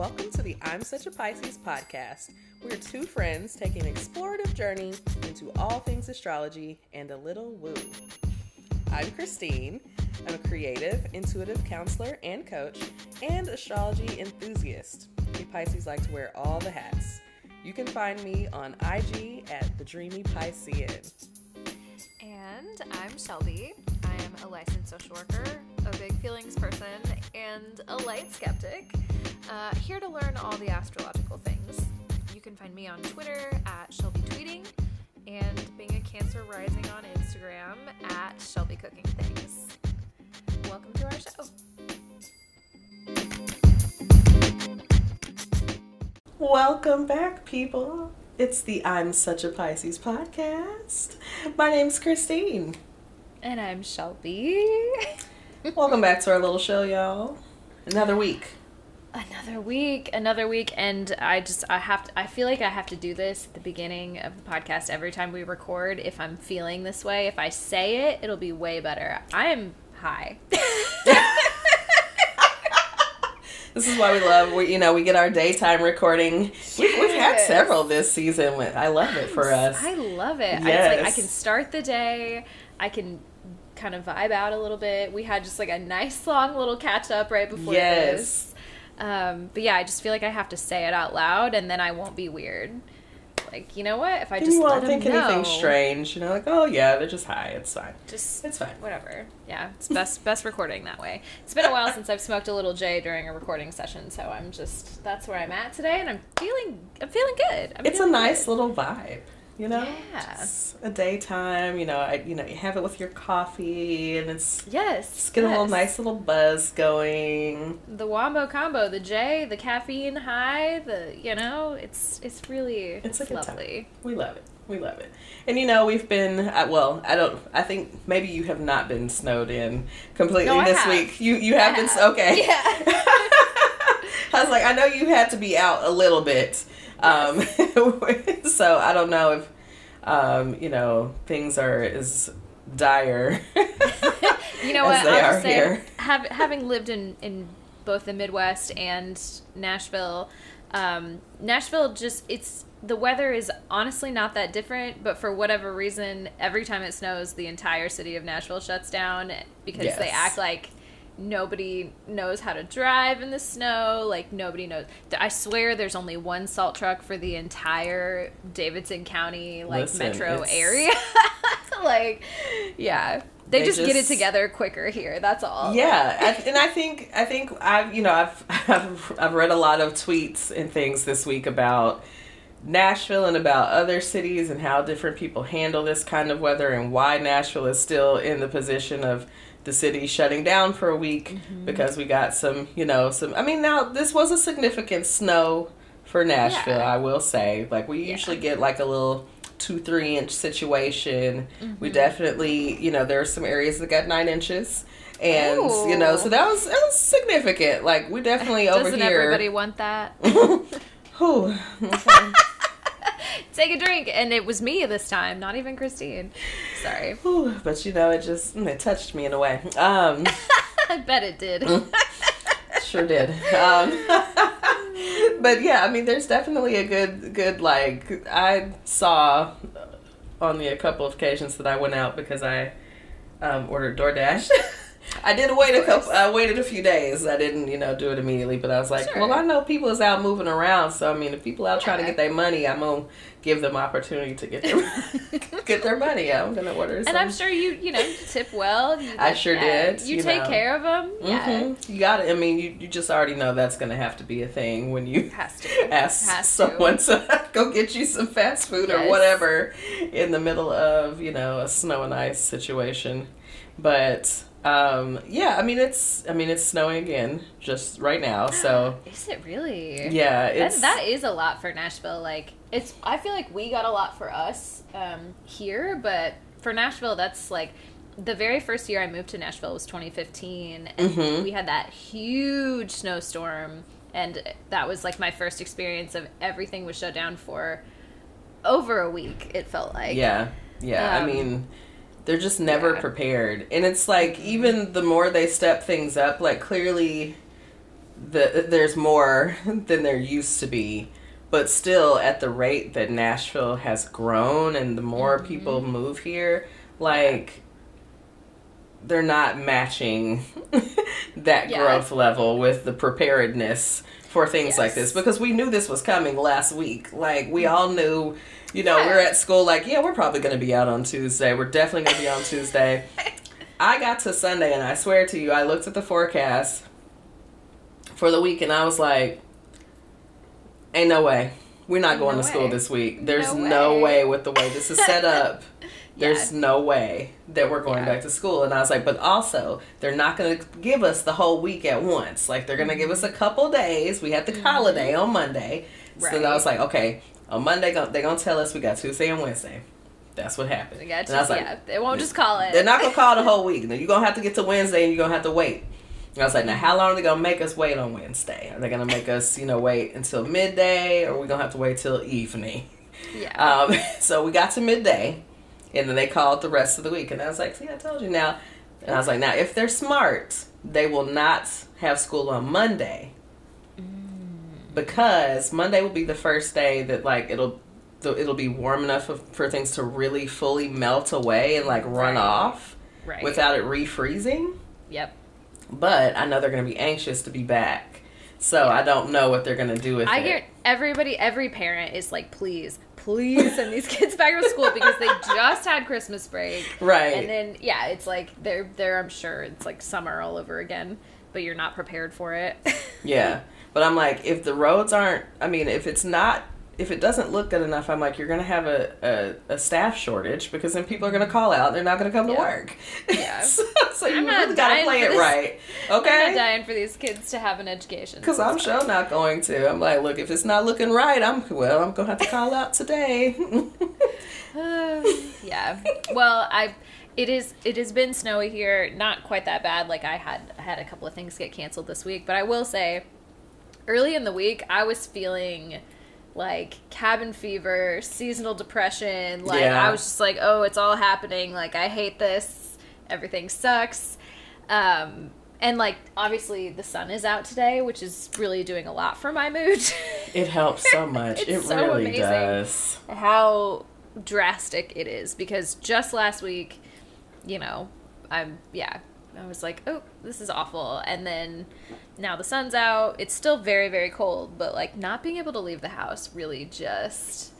welcome to the I'm Such a Pisces podcast. We're two friends taking an explorative journey into all things astrology and a little woo. I'm Christine. I'm a creative, intuitive counselor and coach, and astrology enthusiast. We Pisces like to wear all the hats. You can find me on IG at The Dreamy Piscean. And I'm Shelby. I am a licensed social worker, a big feelings person, and a light skeptic, here to learn all the astrological things. You can find me on Twitter at Shelby Tweeting, and being a Cancer rising on Instagram at Shelby Cooking Things. Welcome to our show. Welcome back, people. It's the I'm Such a Pisces podcast. My name's Christine. And I'm Shelby. Welcome back to our little show, y'all. Another week. And I feel like I have to do this at the beginning of the podcast every time we record. If I'm feeling this way, if I say it, it'll be way better. I am high. This is why we get our daytime recording. Yes. We've had several this season. I love it for us. I love it. Yes. I can start the day. I can kind of vibe out a little bit. We had just a nice long little catch up right before this. But yeah, I just feel like I have to say it out loud, and then I won't be weird. You know what? If I just let them know. You won't think anything strange. Oh yeah, they're just high. It's fine. It's fine. Whatever. Yeah, it's best recording that way. It's been a while since I've smoked a little J during a recording session, so I'm just, that's where I'm at today, and I'm feeling good. It's a nice little vibe, Yeah. Just a daytime, you have it with your coffee, and it's... Yes. Just get a little nice little buzz going. The wombo combo, the J, the caffeine high, it's really... It's lovely. Time. We love it. And we've been, I think maybe you have not been snowed in completely week. You have been, okay. Yeah. I was like, I know you had to be out a little bit. So I don't know if, things are as dire as they are here. Having lived in both the Midwest and Nashville, the weather is honestly not that different, but for whatever reason, every time it snows, the entire city of Nashville shuts down because they act like nobody knows how to drive in the snow. Nobody knows. I swear there's only one salt truck for the entire Davidson County, metro area. Yeah. They just get it together quicker here. That's all. Yeah. And I think I've read a lot of tweets and things this week about Nashville and about other cities and how different people handle this kind of weather and why Nashville is still in the position of the city shutting down for a week because we got now this was a significant snow for Nashville, I will say. We usually get a little 2-3 inch situation. We definitely, there are some areas that got 9 inches. And, so that was significant. We definitely over here. Doesn't everybody want that? Whew. Okay. Take a drink, and it was me this time, not even Christine. Sorry. But it touched me in a way. I bet it did. Sure did. But yeah, there's definitely a good I saw on a couple of occasions that I went out because I ordered DoorDash. I did waited a few days. I didn't, do it immediately, but I was like, sure. Well, I know people is out moving around, so if people out trying to get their money, I'm gonna give them opportunity to get their money. I'm gonna order some. And I'm sure you tip well. I sure did. You take care of them. Yeah. You got it. You just already know that's gonna have to be a thing when you ask someone to go get you some fast food or whatever in the middle of a snow and ice situation, but. It's snowing again just right now, so. Is it really? Yeah, it's. That is a lot for Nashville, it's, I feel like we got a lot for us, here, but for Nashville, that's, the very first year I moved to Nashville was 2015, and we had that huge snowstorm, and that was, my first experience of everything was shut down for over a week, it felt like. Yeah, they're just never prepared. And it's even the more they step things up, clearly there's more than there used to be, but still at the rate that Nashville has grown and the more mm-hmm. people move here, like they're not matching that growth level with the preparedness for things like this, because we knew this was coming last week. Like, we all knew, you know, we're at school like, we're probably going to be out on Tuesday. We're definitely going to be on Tuesday. I got to Sunday, and I swear to you, I looked at the forecast for the week, and I was like, ain't no way. We're not going to school this week. There's no way with the way this is set up. There's no way that we're going back to school. And I was like, but also, they're not going to give us the whole week at once. Like, they're going to give us a couple days. We had the holiday on Monday. Right. So then I was like, okay, on Monday, they're going to tell us we got Tuesday and Wednesday. That's what happened. And I was like, they won't just call it. They're not going to call the whole week. Now, you're going to have to get to Wednesday and you're going to have to wait. And I was like, now, how long are they going to make us wait on Wednesday? Are they going to make us, you know, wait until midday? Or are we going to have to wait till evening? Yeah. So we got to midday. And then they called the rest of the week. And I was like, see, I told you now. And I was like, now, if they're smart, they will not have school on Monday. Because Monday will be the first day that, like, it'll be warm enough for things to really fully melt away and, like, run off without it refreezing. Yep. But I know they're going to be anxious to be back. So I don't know what they're going to do with it. I hear everybody, every parent is like, please send these kids back to school, because they just had Christmas break. Right. And then, it's like they're I'm sure it's like summer all over again, but you're not prepared for it. But I'm like, if the roads aren't, I mean, if it doesn't look good enough, I'm like, you're going to have a staff shortage, because then people are going to call out. They're not going to come to work. Yeah. so you really got to play it right. Okay? I'm not dying for these kids to have an education. Because I'm sure not going to. I'm like, look, if it's not looking right, I'm going to have to call out today. Well, it has been snowy here. Not quite that bad. Like, I had a couple of things get canceled this week. But I will say, early in the week, I was feeling like cabin fever, seasonal depression. Like, I was just like, oh, it's all happening. Like, I hate this. Everything sucks. And, like, obviously the sun is out today, which is really doing a lot for my mood. It helps so much. It so really amazing does. How drastic it is. Because just last week, you know, I was like, oh, this is awful. And then now the sun's out. It's still very, very cold. But, like, not being able to leave the house really just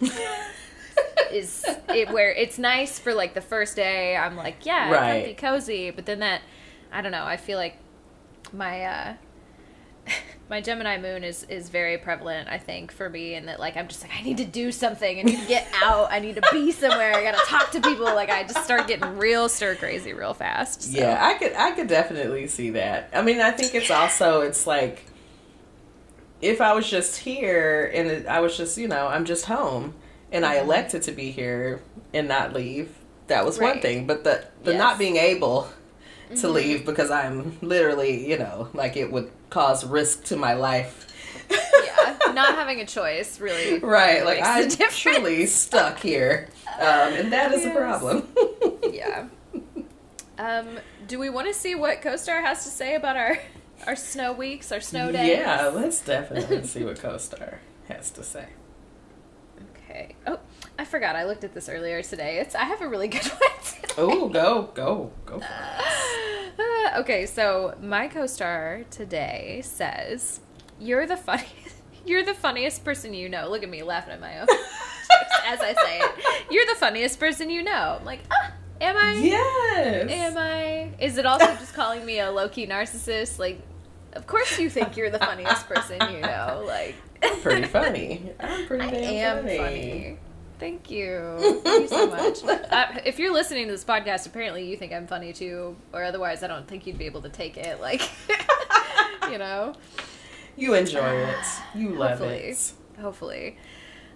is it where it's nice for, like, the first day. I'm like, it can be cozy. But then that, I don't know, I feel like my my Gemini moon is very prevalent, I think, for me. And that, like, I'm just like, I need to do something. I need to get out. I need to be somewhere. I got to talk to people. Like, I just start getting real stir-crazy real fast. So. Yeah, I could definitely see that. I mean, I think it's also, it's like, if I was just here and I was just, you know, I'm just home and I elected to be here and not leave, that was one thing. But the not being able to leave, because I'm literally, you know, like, it would cause risk to my life. Not having a choice, really. Right, like, I'm truly stuck here, and that is a problem. Do we want to see what Co-Star has to say about our snow weeks, our snow days? Yeah, let's definitely see what Co-Star has to say. Okay. Oh, I forgot. I looked at this earlier today. I have a really good one. Oh, go for it. Okay, so my co-star today says, you're the funniest person you know. Look at me laughing at my own as I say it. You're the funniest person you know. I'm like, am I? Yes. Am I? Is it also just calling me a low-key narcissist? Like, of course you think you're the funniest person you know. Like, I'm pretty funny. I'm pretty damn funny. Thank you. Thank you so much. If you're listening to this podcast, apparently you think I'm funny too, or otherwise I don't think you'd be able to take it. Like, you know. You enjoy it. You love it. Hopefully.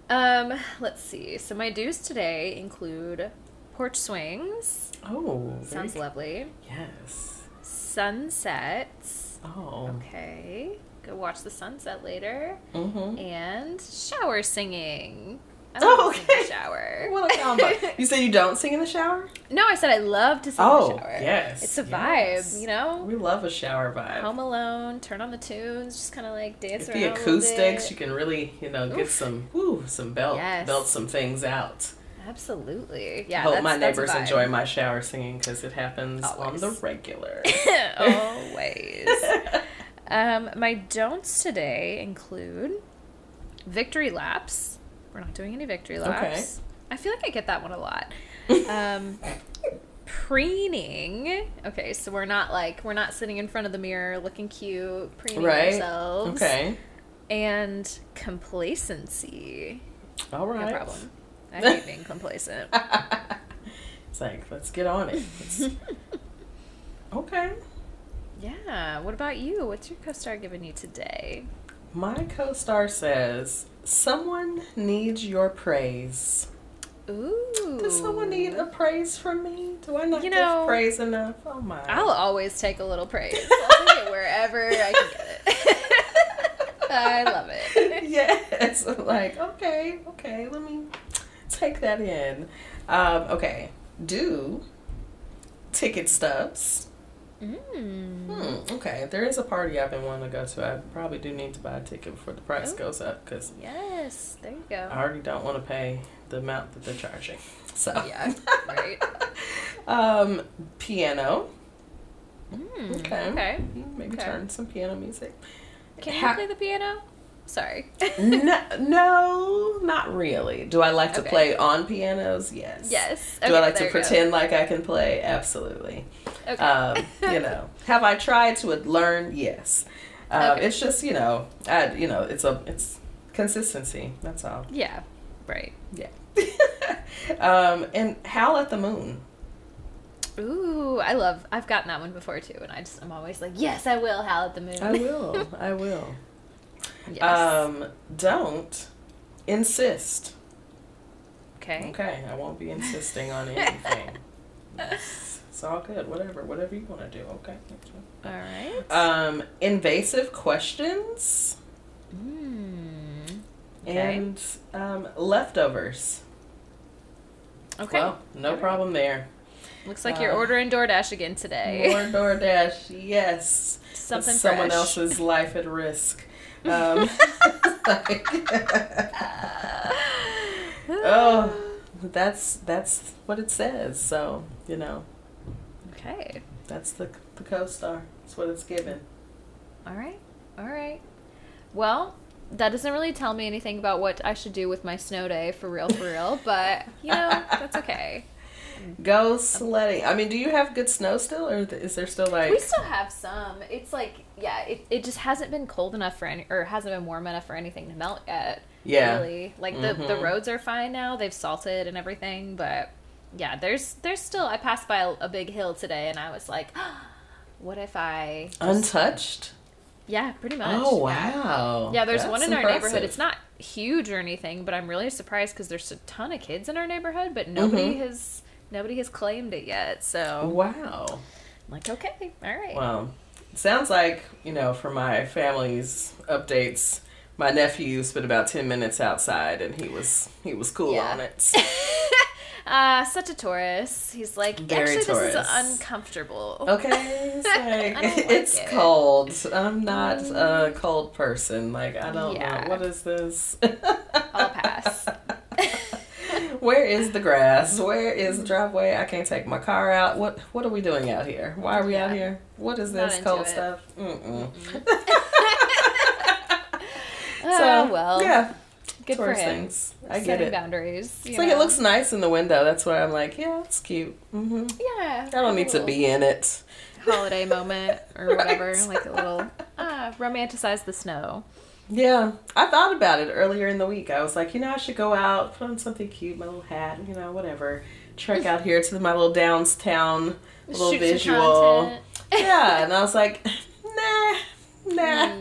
Let's see. So my dues today include porch swings. Oh. Sounds lovely. Yes. Sunsets. Oh. Okay. Go watch the sunset later. Mm-hmm. And shower singing. Oh, okay. Sing in the shower. What a combo. You said you don't sing in the shower? No, I said I love to sing in the shower. Yes. It's a vibe, you know? We love a shower vibe. Home alone, turn on the tunes, just kind of like dance around. The acoustics, you can really, you know, get some belt some things out. Absolutely. Yeah. I hope my neighbors enjoy my shower singing because it happens on the regular. Always. My don'ts today include victory laps. We're not doing any victory laps. Okay. I feel like I get that one a lot. Preening. Okay, so we're not sitting in front of the mirror looking cute, preening ourselves. Okay. And complacency. All right. No problem. I hate being complacent. It's like, let's get on it. Okay. Yeah. What about you? What's your co-star giving you today? My co-star says, someone needs your praise. Ooh. Does someone need a praise from me? Do I not give praise enough? Oh, my. I'll always take a little praise. I'll take it wherever I can get it. I love it. Yes. Like, okay. Let me take that in. Okay. Do ticket stubs. Okay. There is a party I've been wanting to go to. I probably do need to buy a ticket before the price goes up. Cause yes, there you go. I already don't want to pay the amount that they're charging. So yeah, right. Piano. Okay. Maybe turn some piano music. Can you play the piano? Sorry. No, not really. Do I like to play on pianos? Yes. Yes. Okay, do I like to pretend like I can play? Absolutely. Okay. Have I tried to learn? Yes. It's just, it's consistency. That's all. Yeah. Right. Yeah. And howl at the moon. Ooh, I've gotten that one before too, and I'm always like, yes, I will howl at the moon. I will. Yes. Don't insist. Okay, I won't be insisting on anything. It's all good. Whatever you want to do. Okay. All right. Invasive questions. And leftovers. Okay. Well, no problem there. Looks like you're ordering DoorDash again today. More DoorDash, yes. Something fresh. Someone else's life at risk. That's what it says. So okay, that's the co-star. That's what it's given. All right. Well, that doesn't really tell me anything about what I should do with my snow day for real. But that's okay. Go sledding. I mean, do you have good snow still, or is there still like... We still have some. It's like, it just hasn't been cold enough or hasn't been warm enough for anything to melt yet. Yeah. Really. Like, the roads are fine now. They've salted and everything, but yeah, there's still... I passed by a big hill today, and I was like, what if I... Just... Untouched? Yeah, pretty much. Oh, wow. Yeah, there's one in our neighborhood. It's not huge or anything, but I'm really surprised because there's a ton of kids in our neighborhood, but nobody has... Nobody has claimed it yet, so... Wow. I'm like, okay, all right. Well, it sounds like, for my family's updates, my nephew spent about 10 minutes outside, and he was cool on it. Such a Taurus. He's like, Very Taurus. This is uncomfortable. Okay, it's like, it's cold. I'm not a cold person. Like, I don't know. What is this? I'll pass. Where is the grass? Where is the driveway? I can't take my car out. What are we doing out here? Why are we out here? What is this cold stuff? So, well. Yeah. Good for him. I get it. Boundaries. It's like it looks nice in the window. That's why I'm like, yeah, it's cute. Mm-hmm. Yeah. I don't need to be in it. Holiday moment or whatever. Right. Like a little romanticize the snow. Yeah, I thought about it earlier in the week. I was like, I should go out, put on something cute, my little hat, whatever. Trek out here to my little downtown, little shoot visual. Yeah, and I was like, nah.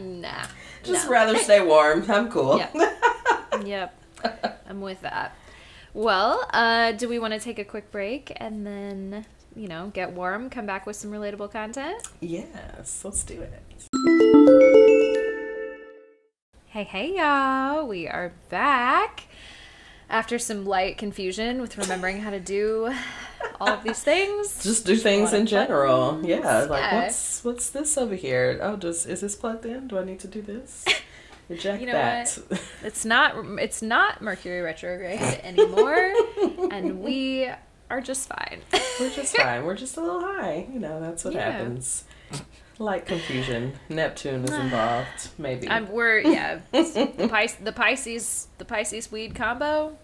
Just rather stay warm. I'm cool. Yep. I'm with that. Well, do we want to take a quick break and then, get warm, come back with some relatable content? Yes, let's do it. Hey, y'all. We are back. after some light confusion with remembering how to do all of these things. Just do things in general. Buttons. Yeah. Like, what's this over here? Oh, is this plugged in? Do I need to do this? Reject that. What? It's not Mercury retrograde anymore, and we are just fine. We're just fine. We're just a little high. That's what happens. Light confusion. Neptune is involved, maybe. The Pisces weed combo.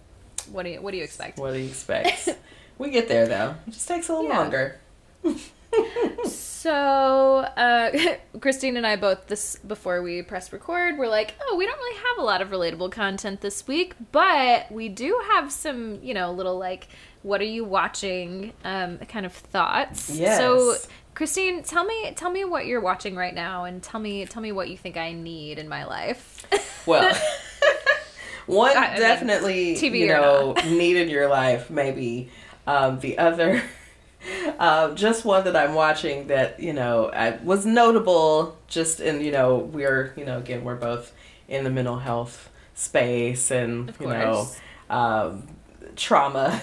What do you expect? What do you expect? We get there though. It just takes a little longer. So, Christine and I both, this before we press record, we're like, oh, we don't really have a lot of relatable content this week, but we do have some, little like, what are you watching, kind of thoughts. Yes. So, Christine, tell me what you're watching right now, and tell me what you think I need in my life. Well, one definitely, need in your life, maybe. The other. Just one that I'm watching that, was notable just in, we're, again, we're both in the mental health space and, trauma.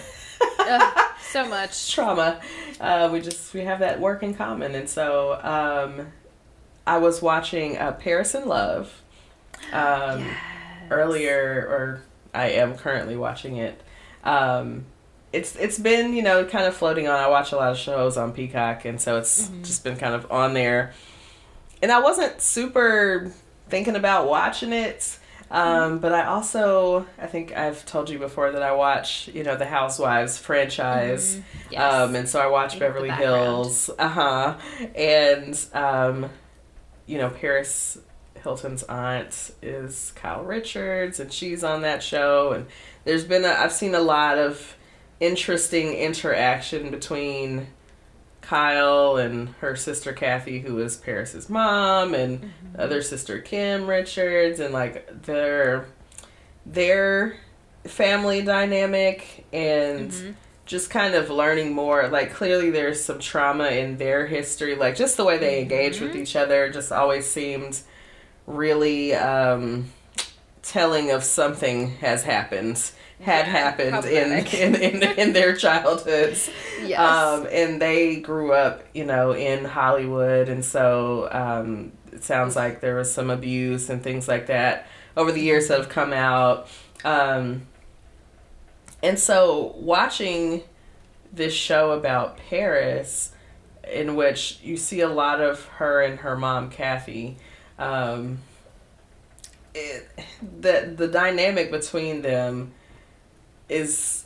So much. Trauma. We have that work in common. And so, I was watching Paris in Love earlier, or I am currently watching it. It's been, kind of floating on. I watch a lot of shows on Peacock, and so it's just been kind of on there. And I wasn't super thinking about watching it, but I think I've told you before that I watch, the Housewives franchise, and so I watch Beverly Hills, and, Paris Hilton's aunt is Kyle Richards, and she's on that show, and there's been I've seen a lot of interesting interaction between Kyle and her sister Kathy, who is Paris's mom, and other sister Kim Richards, and like their family dynamic, and just kind of learning more. Like, clearly there's some trauma in their history, like just the way they engage with each other just always seemed really telling of something has happened. in their childhoods. Yes. And they grew up, in Hollywood. And so, it sounds like there was some abuse and things like that over the years that have come out. And so watching this show about Paris, in which you see a lot of her and her mom, Kathy, the dynamic between them is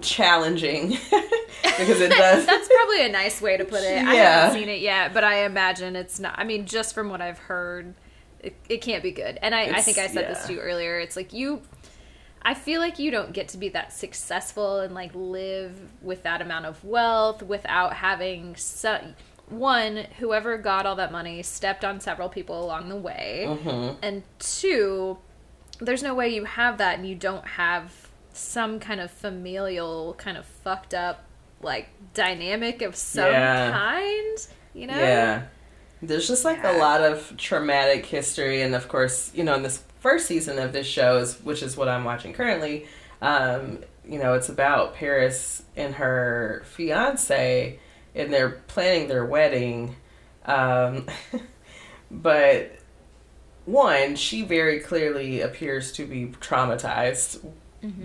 challenging because it does. That's probably a nice way to put it. Yeah. I haven't seen it yet, but I imagine it's not. I mean, just from what I've heard, it can't be good. And I think I said this to you earlier. It's like I feel like you don't get to be that successful and like live with that amount of wealth without having some. One, whoever got all that money stepped on several people along the way, and two, there's no way you have that and you don't have some kind of familial, kind of fucked up, like, dynamic of some kind, Yeah. There's just, like, a lot of traumatic history, and of course, in this first season of this show, which is what I'm watching currently, it's about Paris and her fiancé, and they're planning their wedding, but one, she very clearly appears to be traumatized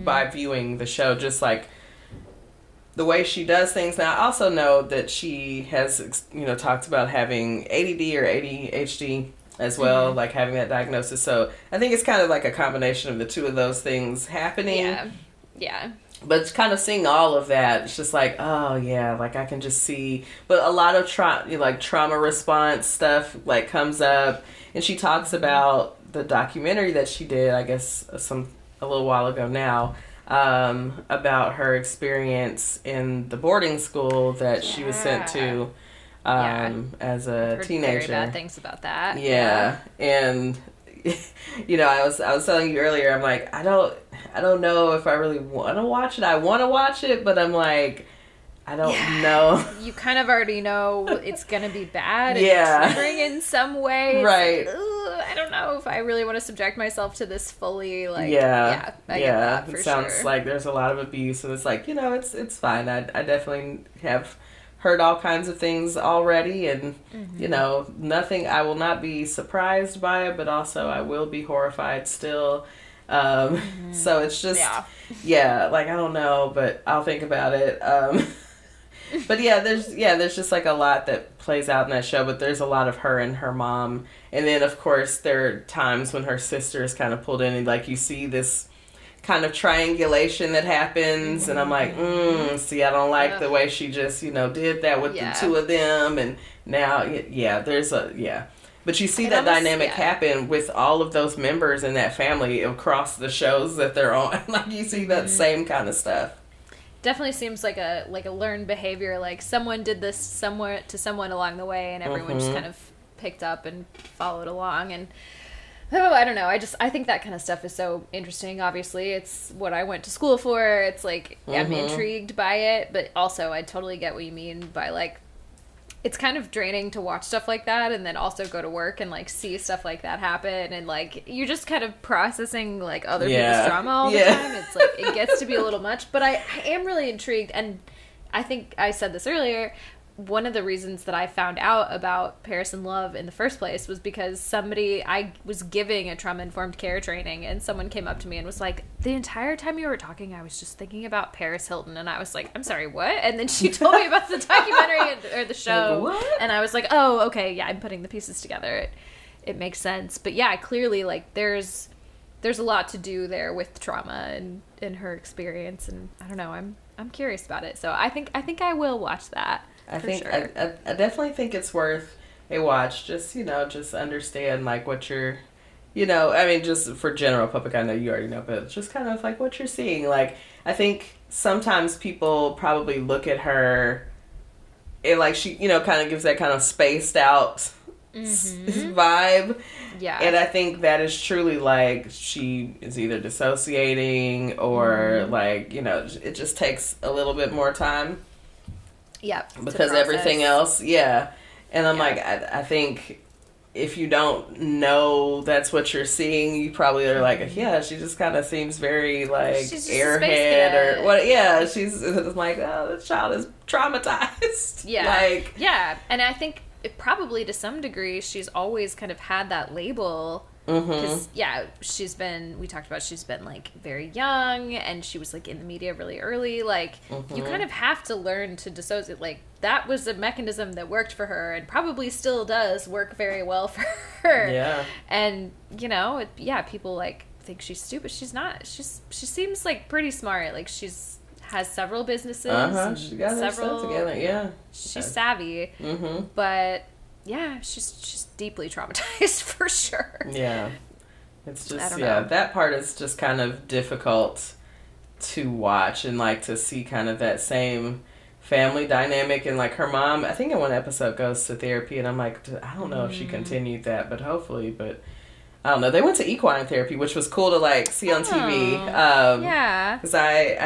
by viewing the show, just like the way she does things. Now, I also know that she has, talked about having ADD or ADHD as well, like having that diagnosis. So I think it's kind of like a combination of the two of those things happening. Yeah. But it's kind of seeing all of that. It's just like, oh yeah, like I can just see. But a lot of trauma response stuff like comes up, and she talks about the documentary that she did, I guess, a little while ago now, about her experience in the boarding school that she was sent to as a teenager. Very bad things about that. Yeah. And I was telling you earlier, I'm like, I don't know if I really want to watch it. I want to watch it, but I'm like, I don't know. You kind of already know it's going to be bad. And triggering in some way. Right. Like, I don't know if I really want to subject myself to this fully. Like, I get that for sure. It sounds like there's a lot of abuse. And it's like, you know, it's fine. I definitely have heard all kinds of things already. And, you know, nothing. I will not be surprised by it. But also I will be horrified still. So it's just, like, I don't know. But I'll think about it. But there's just like a lot that plays out in that show, but there's a lot of her and her mom. And then of course there are times when her sister is kind of pulled in and like you see this kind of triangulation that happens and I'm like, see, I don't like the way she just, you know, did that with the two of them. And now, but you see that dynamic happen with all of those members in that family across the shows that they're on. Like you see that same kind of stuff. Definitely seems like a learned behavior, like someone did this somewhere to someone along the way and everyone just kind of picked up and followed along. And I don't know, I think that kind of stuff is so interesting. Obviously it's what I went to school for. It's like I'm intrigued by it, but also I totally get what you mean by like it's kind of draining to watch stuff like that and then also go to work and, like, see stuff like that happen. And, like, you're just kind of processing, like, other people's drama all the time. It's, like, it gets to be a little much. But I am really intrigued. And I think I said this earlier. One of the reasons that I found out about Paris in Love in the first place was because I was giving a trauma-informed care training, and someone came up to me and was like, the entire time you were talking, I was just thinking about Paris Hilton. And I was like, I'm sorry, what? And then she told me about the documentary or the show. What? And I was like, oh, okay, yeah, I'm putting the pieces together. It makes sense. But yeah, clearly, like, there's a lot to do there with trauma and her experience. And I don't know, I'm curious about it. So I think I will watch that. I definitely think it's worth a watch. Just, you know, just understand, like, what you're, you know, I mean, just for general public, I know you already know, but just kind of, like, what you're seeing. Like, I think sometimes people probably look at her and, like, she, you know, kind of gives that kind of spaced out vibe. Yeah. And I think that is truly, like, she is either dissociating or, like, you know, it just takes a little bit more time. Yeah, because everything else, and I'm like, I think if you don't know that's what you're seeing, you probably are like, she just kind of seems very like airhead or what? Yeah, she's like, oh, this child is traumatized. Yeah, like and I think it probably to some degree she's always kind of had that label. Because, we talked about she's been, like, very young, and she was, like, in the media really early. Like, you kind of have to learn to dissociate. Like, that was a mechanism that worked for her and probably still does work very well for her. Yeah. And, you know, people, like, think she's stupid. She's not. She seems, like, pretty smart. Like, she's has several businesses. She got herself together, She's savvy. But... yeah, she's deeply traumatized for sure. Yeah. It's just, that part is just kind of difficult to watch and, like, to see kind of that same family dynamic. And, like, her mom, I think in one episode goes to therapy, and I'm like, I don't know if she continued that, but hopefully, but... I don't know. They went to equine therapy, which was cool to, like, see on TV. Yeah. Because I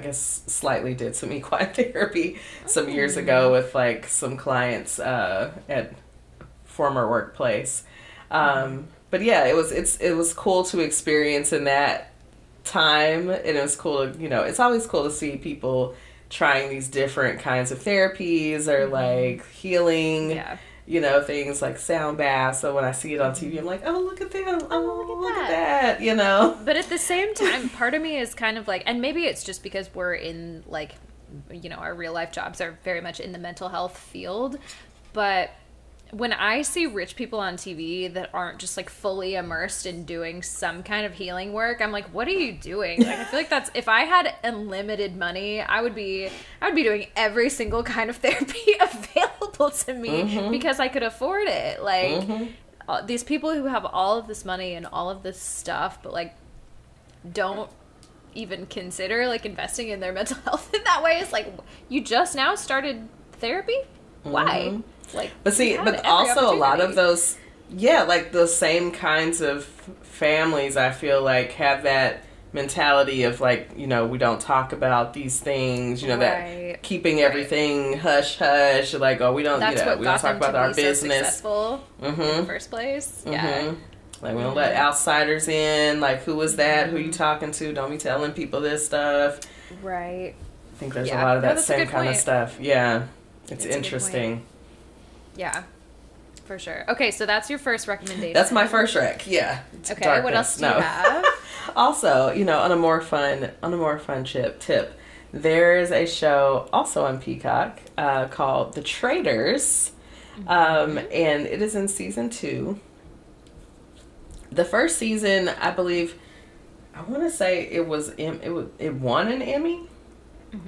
guess slightly did some equine therapy some years ago with, like, some clients at former workplace. But, yeah, it was cool to experience in that time. And it was cool to, you know, it's always cool to see people trying these different kinds of therapies or, like, healing, you know, things like sound baths. So when I see it on TV, I'm like, oh, look at them. Oh, look at that, you know. But at the same time, part of me is kind of like, and maybe it's just because we're in, like, you know, our real life jobs are very much in the mental health field. But when I see rich people on TV that aren't just, like, fully immersed in doing some kind of healing work, I'm like, what are you doing? Like, I feel like that's, if I had unlimited money, I would be doing every single kind of therapy available to me because I could afford it. Like, these people who have all of this money and all of this stuff, but, like, don't even consider, like, investing in their mental health in that way. It's like, you just now started therapy? Why? Like, but see, but also a lot of those, like, the same kinds of families, I feel like, have that mentality of like, you know, we don't talk about these things, you know, right. that keeping everything hush hush, like, oh, we don't, that's you know, we don't talk about our business. So mm-hmm. in the first place. Mm-hmm. Yeah. Like, we don't let outsiders in. Like, who is that? Mm-hmm. Who you talking to? Don't be telling people this stuff. Right. I think there's a lot of that same kind of stuff. Yeah. It's interesting. Yeah. For sure. Okay, so that's your first recommendation. That's my first rec. Yeah. Okay. Darkness. What else do you have? Also, you know, on a more fun tip, there is a show also on Peacock called The Traitors, and it is in season 2. The first season, I believe, I want to say it won an Emmy,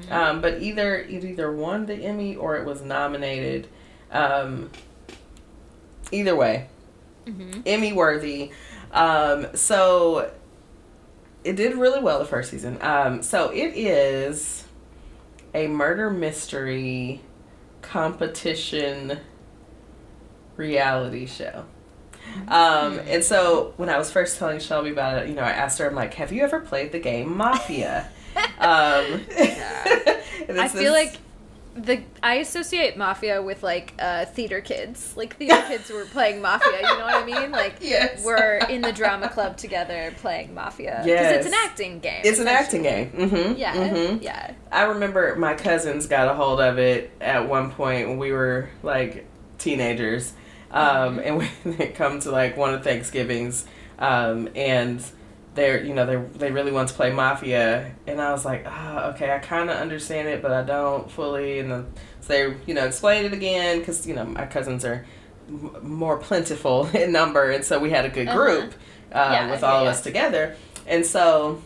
but it either won the Emmy or it was nominated. Either way, Emmy worthy. So it did really well the first season. So it is a murder mystery competition reality show. And so when I was first telling Shelby about it, you know, I asked her, I'm like, have you ever played the game Mafia? I feel like I associate Mafia with, like, theater kids. Like, theater kids were playing Mafia, you know what I mean? Like, we're in the drama club together playing Mafia. Yes. Because it's an acting game. It's an acting game. Mm-hmm. Yeah. Mm-hmm. Yeah. I remember my cousins got a hold of it at one point when we were, like, teenagers. And when they come to, like, one of Thanksgivings, and they're, you know, they really want to play Mafia, and I was like, okay, I kind of understand it, but I don't fully, and so they, you know, explained it again, because, you know, my cousins are more plentiful in number, and so we had a good group with all of us together, and so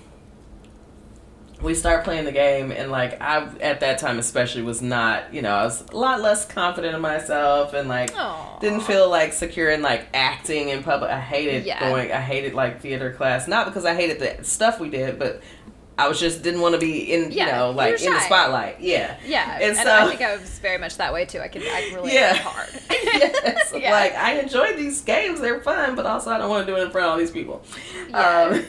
we start playing the game, and, like, I, at that time especially, was not, you know, I was a lot less confident in myself, and, like, didn't feel, like, secure in, like, acting in public. I hated I hated, like, theater class. Not because I hated the stuff we did, but I was just didn't want to be in, you know, like, in the spotlight. Yeah. Yeah. And so, I think I was very much that way, too. I can relate hard. Yes. Yeah. Like, I enjoyed these games. They're fun, but also I don't want to do it in front of all these people. Yeah.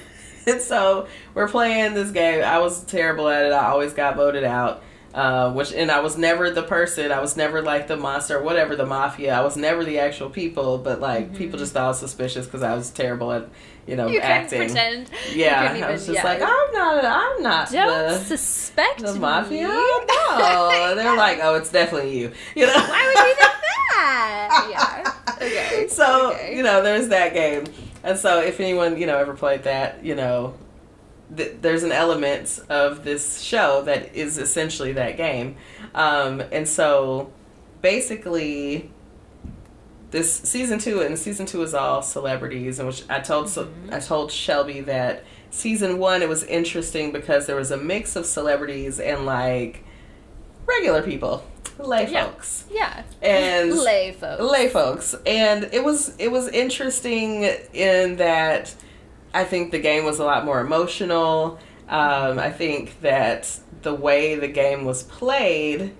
And so we're playing this game. I was terrible at it. I always got voted out. And I was never the person. I was never like the monster, whatever, the mafia. I was never the actual people, but like people just thought I was suspicious because I was terrible at, you know, acting. You couldn't pretend. Yeah, I was just like, I'm not. Don't suspect the mafia. No, they're like, oh, it's definitely you. You know, why would you do that? Yeah. Okay. So you know, there's that game. And so if anyone, you know, ever played that, you know, there's an element of this show that is essentially that game. And so basically this season two is all celebrities, and which I told Shelby that season 1, it was interesting because there was a mix of celebrities and like regular people. Lay folks. Yeah. And Lay folks. And it was interesting in that I think the game was a lot more emotional. I think that the way the game was played,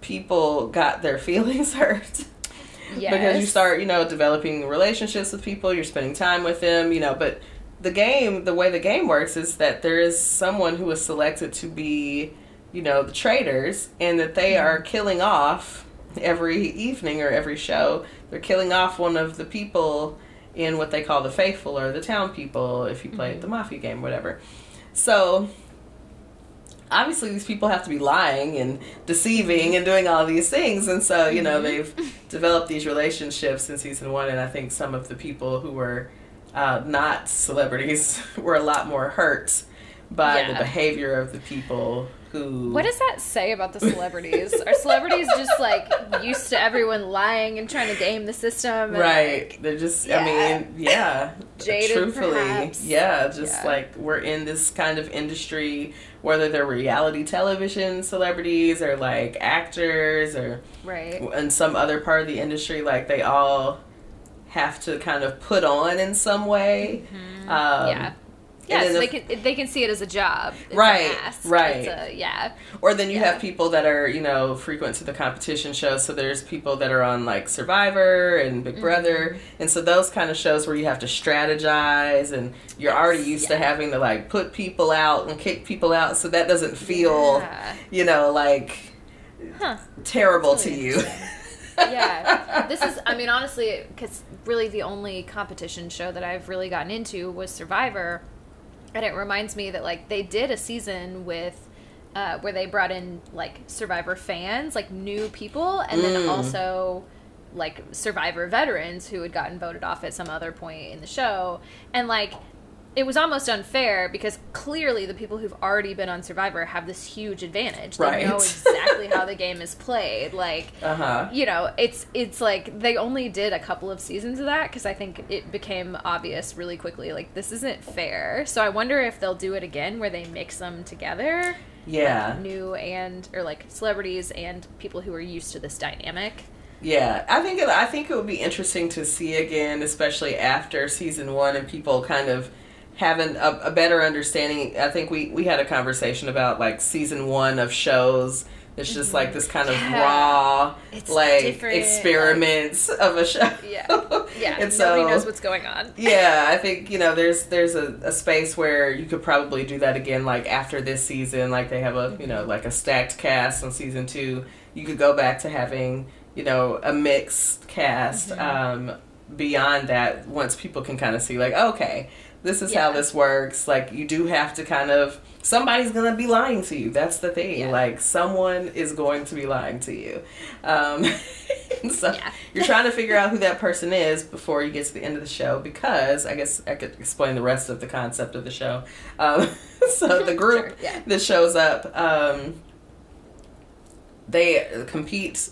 people got their feelings hurt. Yes. Because you start, you know, developing relationships with people, you're spending time with them, you know, but the way the game works is that there is someone who is selected to be, you know, the traitors, and that they are killing off every evening or every show. They're killing off one of the people in what they call the faithful or the town people, if you play the mafia game, whatever. So obviously these people have to be lying and deceiving and doing all these things. And so, you know, they've developed these relationships in season 1. And I think some of the people who were not celebrities were a lot more hurt by the behavior of the people. What does that say about the celebrities? Are celebrities just, like, used to everyone lying and trying to game the system? Right. Like, they're just, I mean, jaded, truthfully, perhaps. Like, we're in this kind of industry, whether they're reality television celebrities or, like, actors or in some other part of the industry, like, they all have to kind of put on in some way. Yes, and they can see it as a job. It's right, right. It's a, yeah. Or then you have people that are, you know, frequent to the competition shows. So there's people that are on like Survivor and Big Brother, and so those kind of shows where you have to strategize and you're already used to having to like put people out and kick people out. So that doesn't feel, you know, like terrible to you. Yeah, this is, I mean, honestly, because really the only competition show that I've really gotten into was Survivor, and it reminds me that, like, they did a season with, where they brought in, like, Survivor fans, like, new people, and then also, like, Survivor veterans who had gotten voted off at some other point in the show, and, like, it was almost unfair because clearly the people who've already been on Survivor have this huge advantage. They know exactly how the game is played. Like, you know, it's like they only did a couple of seasons of that because I think it became obvious really quickly. Like, this isn't fair. So I wonder if they'll do it again where they mix them together. Yeah. Like, new and, or like celebrities and people who are used to this dynamic. Yeah, I think it would be interesting to see again, especially after season one and people kind of having a better understanding. I think we had a conversation about, like, season one of shows. It's just, like, this kind of raw, it's like, experiments of a show. Yeah, yeah. And so, nobody knows what's going on. Yeah, I think, you know, there's a space where you could probably do that again, like, after this season. Like, they have a, you know, like, a stacked cast on season two. You could go back to having, you know, a mixed cast beyond that once people can kind of see, like, okay, this is how this works. Like, you do have to kind of, somebody's going to be lying to you. That's the thing. Yeah. Like, someone is going to be lying to you. So you're trying to figure out who that person is before you get to the end of the show, because I guess I could explain the rest of the concept of the show. So the group that shows up, they compete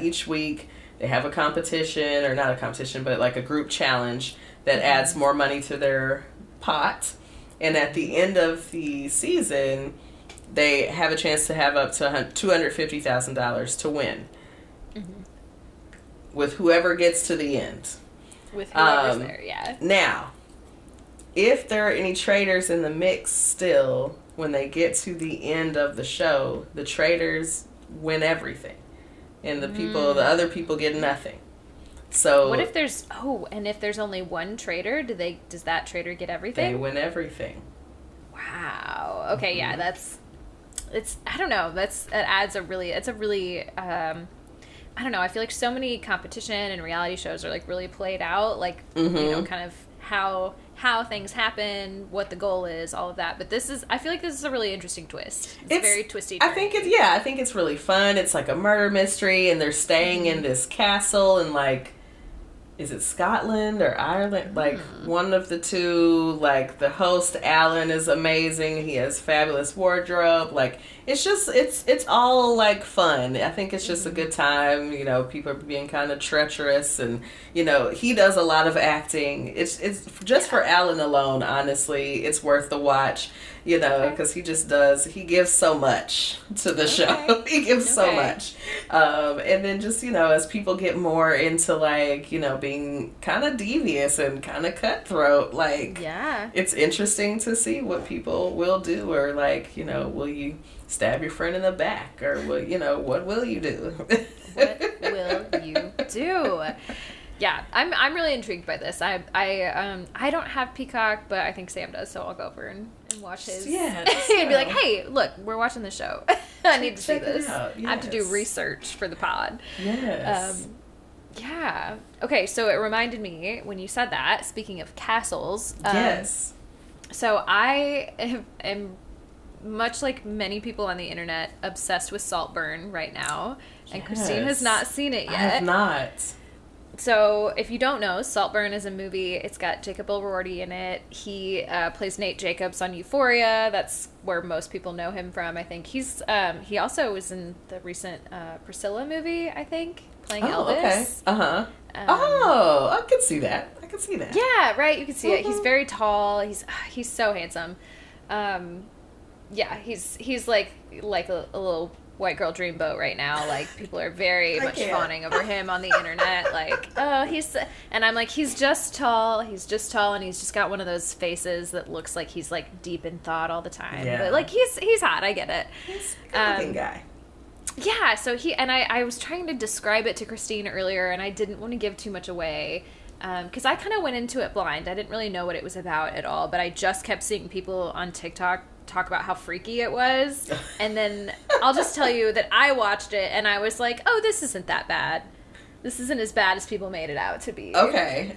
each week. They have a competition, or not a competition, but like a group challenge that adds more money to their pot. And at the end of the season, they have a chance to have up to $250,000 to win with whoever gets to the end. With whoever's there, yeah. Now, if there are any traitors in the mix still, when they get to the end of the show, the traitors win everything. And the people, the other people get nothing. So what if there's and if there's only one traitor, does that traitor get everything? They win everything. Wow. Okay, yeah, it's I don't know, it adds a really I don't know, I feel like so many competition and reality shows are like really played out, like you know, kind of how things happen, what the goal is, all of that. But this is, I feel like this is a really interesting twist. It's very twisty. I think it's really fun. It's like a murder mystery, and they're staying in this castle, and like, is it Scotland or Ireland? Like, one of the two. Like, the host, Alan, is amazing. He has fabulous wardrobe. Like, it's just, it's all, like, fun. I think it's just a good time. You know, people are being kind of treacherous, and, you know, he does a lot of acting. It's just for Alan alone, honestly, it's worth the watch, you know, because he just does, he gives so much to the show. He gives so much. And then just, you know, as people get more into, like, you know, being kind of devious and kind of cutthroat, like, it's interesting to see what people will do, or, like, you know, will you stab your friend in the back, or will, you know, what will you do? What will you do? Yeah, I'm really intrigued by this. I don't have Peacock, but I think Sam does, so I'll go over and watch his. Yeah, and be like, hey, look, we're watching the show. I need to see this. Yes. I have to do research for the pod. Yes. Yeah. Okay, so it reminded me when you said that. Speaking of castles, yes. So I am, much like many people on the internet, obsessed with Saltburn right now, and Christine has not seen it yet. I have not. So, if you don't know, Saltburn is a movie. It's got Jacob Elordi in it. He plays Nate Jacobs on Euphoria. That's where most people know him from, I think. He's he also was in the recent Priscilla movie, I think, playing Elvis. Okay. Uh-huh. I can see that. Yeah, right? You can see it. He's very tall. He's so handsome. Yeah, he's like a little white girl dreamboat right now. Like, people are very much fawning over him on the internet. Like, oh, he's... And I'm like, he's just tall. He's just tall, and he's just got one of those faces that looks like he's, like, deep in thought all the time. Yeah. But, like, he's hot. I get it. He's a good-looking guy. Yeah, so he... And I was trying to describe it to Christine earlier, and I didn't want to give too much away, because I kind of went into it blind. I didn't really know what it was about at all, but I just kept seeing people on TikTok talk about how freaky it was, and then I'll just tell you that I watched it, and I was like, oh, this isn't that bad. This isn't as bad as people made it out to be. Okay.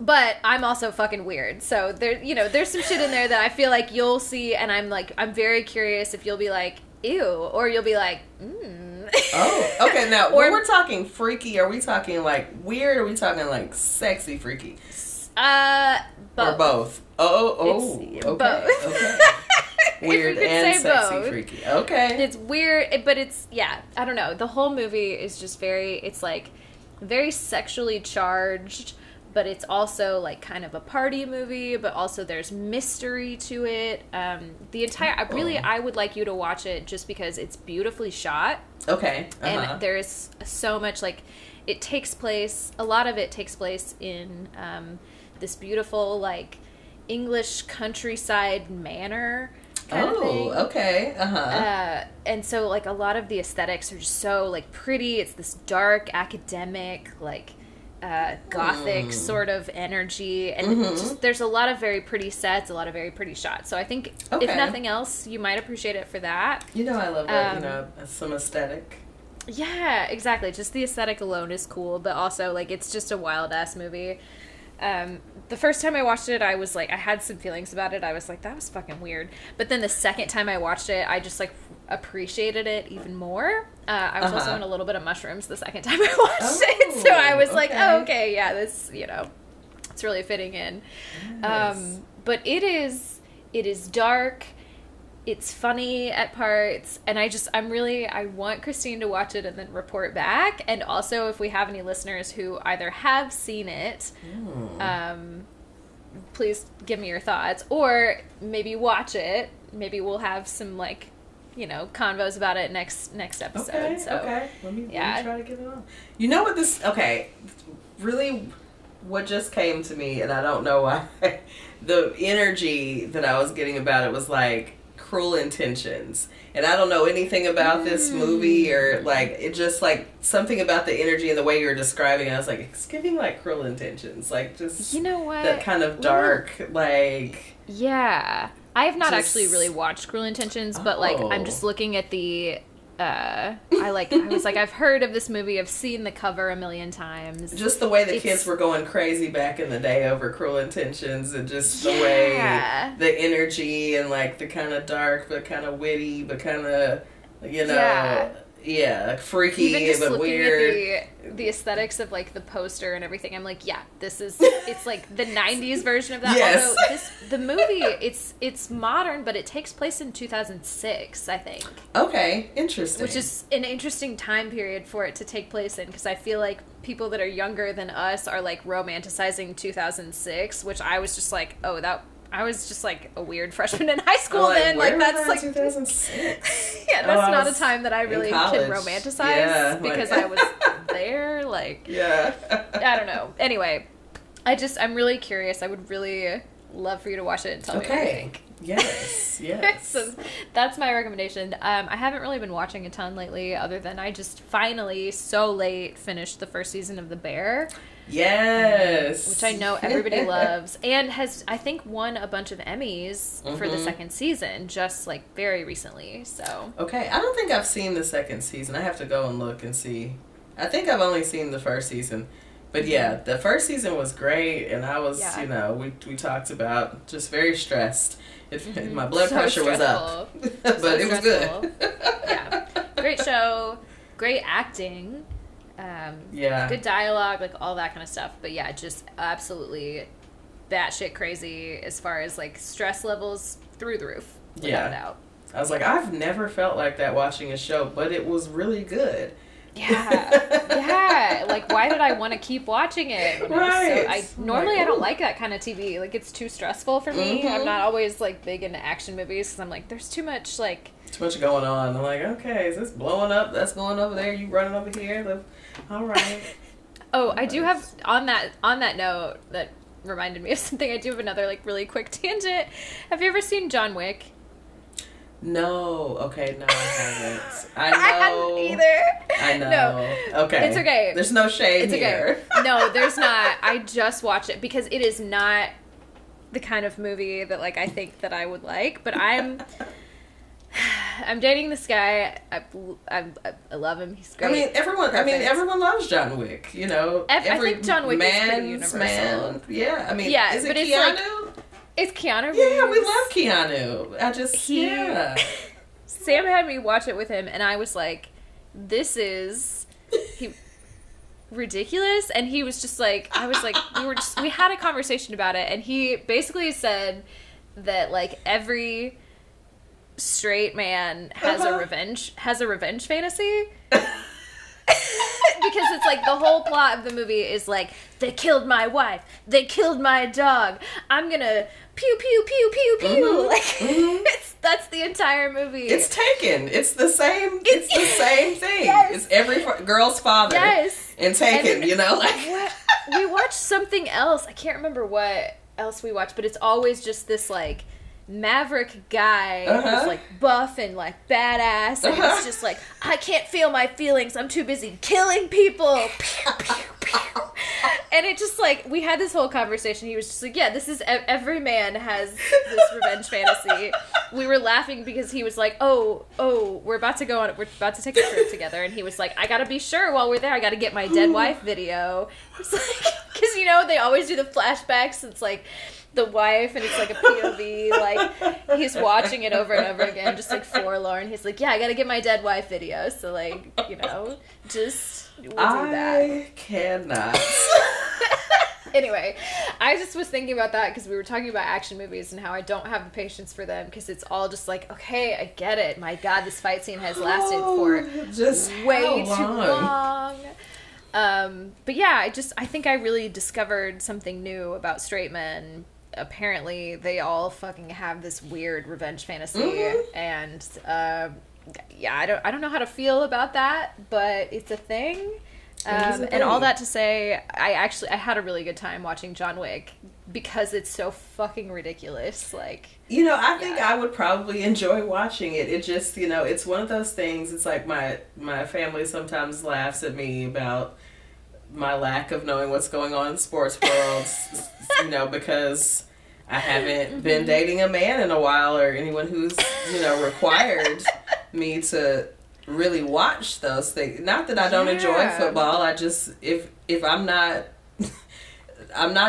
But I'm also fucking weird, so there, you know, there's some shit in there that I feel like you'll see, and I'm like, I'm very curious if you'll be like, ew, or you'll be like, Oh, okay. Now, when we're talking freaky, are we talking like weird, or are we talking like sexy freaky? Both. Or both. Oh, it's, okay. Both. Okay. Weird and sexy both. Freaky. Okay. It's weird, but it's, yeah, I don't know. The whole movie is just very, it's like very sexually charged, but it's also like kind of a party movie, but also there's mystery to it. The entire, I would like you to watch it just because it's beautifully shot. Okay. And there is so much, like, a lot of it takes place in this beautiful, like, English countryside manor kind of thing. Oh, okay. And so, like, a lot of the aesthetics are just so, like, pretty. It's this dark, academic, like, gothic sort of energy, and just, there's a lot of very pretty sets, a lot of very pretty shots, so I think if nothing else you might appreciate it for that. You know, I love that, you know, some aesthetic. Yeah, exactly. Just the aesthetic alone is cool, but also, like, it's just a wild ass movie. The first time I watched it, I was like, I had some feelings about it. I was like, that was fucking weird. But then the second time I watched it, I just, like, appreciated it even more. I was also on a little bit of mushrooms the second time I watched it. So I was like, oh, okay, yeah, this, you know, it's really fitting in. Nice. But it is dark. It's funny at parts, and I want Christine to watch it and then report back, and also if we have any listeners who either have seen it, please give me your thoughts, or maybe watch it. Maybe we'll have some, like, you know, convos about it next episode. Okay, so, okay. Let me try to get it on. You know what this... Okay, really... What just came to me, and I don't know why, the energy that I was getting about it was like, Cruel Intentions, and I don't know anything about this movie, or like, it just, like, something about the energy and the way you were describing it, I was like, it's giving like Cruel Intentions, like, just, you know what, that kind of dark, like, yeah, I have not actually really watched Cruel Intentions, but like, I'm just looking at the I was like, I've heard of this movie, I've seen the cover a million times. Just the way the kids were going crazy back in the day over Cruel Intentions, and just the way, the energy, and like the kind of dark, but kind of witty, but kind of, you know, freaky, even just but looking weird. At the aesthetics of, like, the poster and everything, I'm like, yeah, this is, it's like the 90s version of that. Yes. Although the movie, it's modern, but it takes place in 2006, I think. Okay, interesting. Which is an interesting time period for it to take place in, because I feel like people that are younger than us are, like, romanticizing 2006, which I was just like, I was just, like, a weird freshman in high school then. Like, that's, like... 2006? Yeah, that's not a time that I really can romanticize. Yeah, because I was there, like... Yeah. I don't know. Anyway, I'm really curious. I would really love for you to watch it and tell me what you think. Yes. So that's my recommendation. I haven't really been watching a ton lately, other than I just finally, so late, finished the first season of The Bear. Yes. Which I know everybody loves, and has, I think, won a bunch of Emmys for the second season, just, like, very recently, so. Okay, I don't think I've seen the second season. I have to go and look and see. I think I've only seen the first season. But yeah, the first season was great, and I was, you know, we talked about just very stressed. My blood pressure was up. But it was good. Yeah. Great show. Great acting. Good dialogue, like, all that kind of stuff. But yeah, just absolutely batshit crazy as far as, like, stress levels through the roof. Without a doubt. I was like, I've never felt like that watching a show, but it was really good. Yeah. Like, why did I want to keep watching it? I don't like that kind of TV. Like, it's too stressful for me. I'm not always, like, big into action movies, because I'm like, there's too much, like... Too much going on. I'm like, okay, is this blowing up? That's going over there. You running over here? All right. Oh, I do have on that note that reminded me of something. I do have another like really quick tangent. Have you ever seen John Wick? No. Okay, no, I haven't. I know. I haven't either. Okay. It's okay. There's no shade here. Okay. No, there's not. I just watched it because it is not the kind of movie that like I think that I would like, but I'm dating this guy. I love him. He's great. I mean, everyone loves John Wick. You know, I think John Wick is pretty universal. Yeah, I mean, yeah, is it Keanu? Like, it's Keanu Reeves. Yeah, we love Keanu. Sam had me watch it with him, and I was like, "This is ridiculous." And he was just like, we had a conversation about it, and he basically said that like every straight man has a revenge fantasy because it's like the whole plot of the movie is like they killed my wife, they killed my dog, I'm gonna pew pew pew pew pew. Mm-hmm. Like that's the entire movie. It's Taken. It's the same thing. Yes. It's every girl's father. Yes. And Taken, you know, like we watched something else. I can't remember what else we watched, but it's always just this like maverick guy who's like buff and like badass and he's just like, I can't feel my feelings, I'm too busy killing people. Pew, pew, pew. And it just like, we had this whole conversation. He was just like, yeah, this is every man has this revenge fantasy. We were laughing because he was like, oh, we're about to take a trip together, and he was like, I gotta be sure while we're there, I gotta get my dead wife video. It's like, cause you know they always do the flashbacks. It's like the wife, and it's like a POV, like he's watching it over and over again, just like forlorn. He's like, yeah, I gotta get my dead wife video, so like, you know, just we'll do that. I cannot. Anyway, I just was thinking about that because we were talking about action movies and how I don't have the patience for them because it's all just like, okay, I get it, my god, this fight scene has lasted for just way too long. But yeah, I think I really discovered something new about straight men. Apparently they all fucking have this weird revenge fantasy. Mm-hmm. And, yeah, I don't know how to feel about that, but it's a thing. And all that to say, I had a really good time watching John Wick because it's so fucking ridiculous. Like, you know, I think I would probably enjoy watching it. It just, you know, it's one of those things. It's like my family sometimes laughs at me about my lack of knowing what's going on in sports worlds, you know, because I haven't been dating a man in a while or anyone who's, you know, required me to really watch those things. Not that I don't enjoy football, I just if I'm not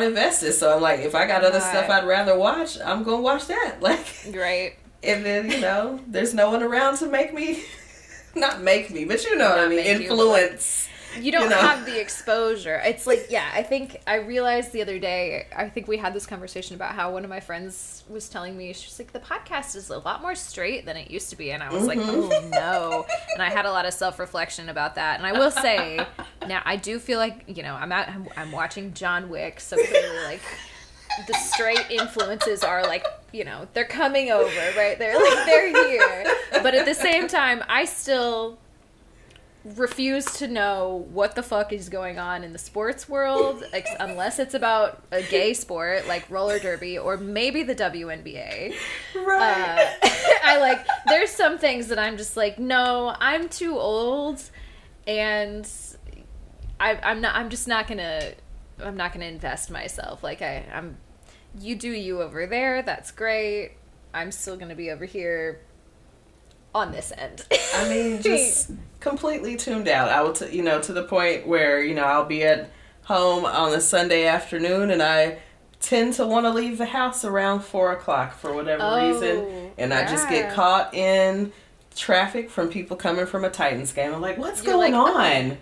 invested, so I'm like, if I got other stuff I'd rather watch, I'm gonna watch that, like, right. And then, you know, there's no one around to make me but you know what I mean, influence. You don't have the exposure. It's like, yeah, I think I realized the other day, I think we had this conversation about how one of my friends was telling me, she's like, the podcast is a lot more straight than it used to be. And I was like, oh no. And I had a lot of self-reflection about that. And I will say, now I do feel like, you know, I'm watching John Wick, so clearly like the straight influences are like, you know, they're coming over, right? They're here. But at the same time, I still refuse to know what the fuck is going on in the sports world unless it's about a gay sport like roller derby or maybe the WNBA. Right. There's some things that I'm just like, no, I'm too old, and I'm not gonna invest myself. Like I'm you do you over there, that's great. I'm still gonna be over here on this end. I mean, just completely tuned out. I will, you know, to the point where, you know, I'll be at home on a Sunday afternoon, and I tend to want to leave the house around 4 o'clock for whatever reason, and I just get caught in traffic from people coming from a Titans game. I'm like, what's going on?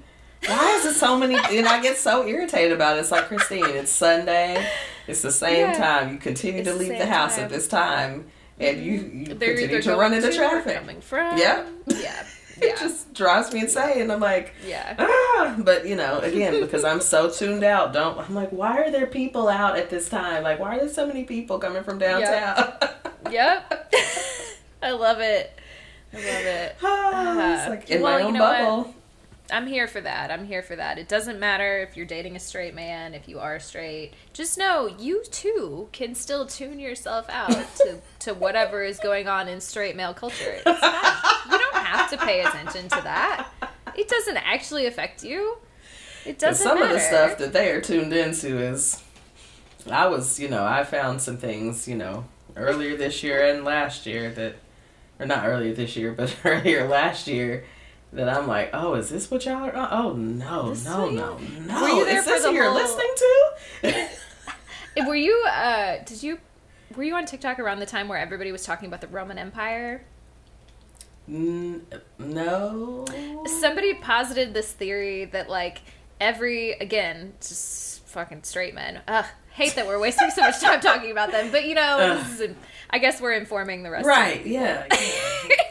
Why is it so many? And I get so irritated about it. It's like, Christine, it's Sunday. It's the same time. You continue to leave the house at this time. And you continue to run into traffic. Coming from. Yeah. Yeah. It just drives me insane. And I'm like, but, you know, again, because I'm so tuned out, I'm like, why are there people out at this time? Like, why are there so many people coming from downtown? Yep. I love it. I love it. It's like in my own bubble. What? I'm here for that. I'm here for that. It doesn't matter if you're dating a straight man, if you are straight. Just know you, too, can still tune yourself out to whatever is going on in straight male culture. It's fine. You don't have to pay attention to that. It doesn't actually affect you. It doesn't matter. Some of the stuff that they are tuned into is... I found some things, earlier this year and last year that... Or not earlier this year, but earlier last year... That I'm like, oh, is this what y'all are on? Oh, no. Were you there for the whole... you're listening to? Were you on TikTok around the time where everybody was talking about the Roman Empire? No. Somebody posited this theory that, just fucking straight men. Ugh. Hate that we're wasting so much time talking about them, but I guess we're informing the rest of them. Right, yeah.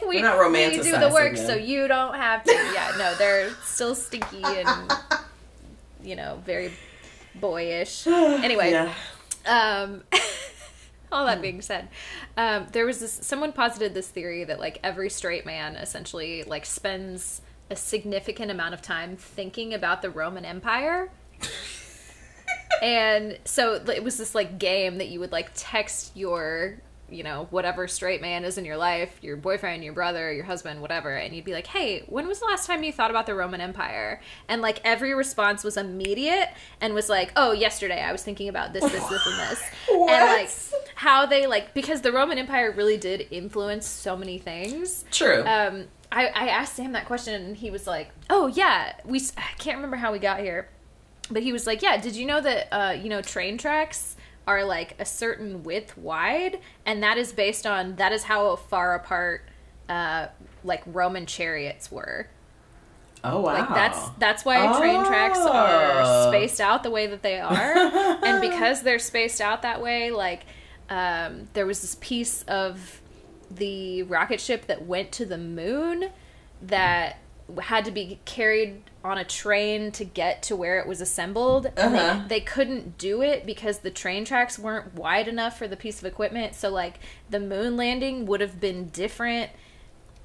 We're not romanticizing. We do the work so you don't have to. Yeah, no, they're still stinky and, very boyish. Anyway, all that being said, there was someone posited this theory that, every straight man essentially, spends a significant amount of time thinking about the Roman Empire. And so it was this, game that you would, text your, whatever straight man is in your life, your boyfriend, your brother, your husband, whatever, and you'd be like, hey, when was the last time you thought about the Roman Empire? And, every response was immediate and was like, oh, yesterday I was thinking about this, and this. What? And, how they, because the Roman Empire really did influence so many things. True. I asked him that question, and he was like, oh, yeah, I can't remember how we got here. But he was like, yeah, did you know that, train tracks are, a certain width wide? And that is based on, that is how far apart, Roman chariots were. Oh, wow. That's why train tracks are spaced out the way that they are. And because they're spaced out that way, there was this piece of the rocket ship that went to the moon that had to be carried on a train to get to where it was assembled. And they couldn't do it because the train tracks weren't wide enough for the piece of equipment. So, the moon landing would have been different,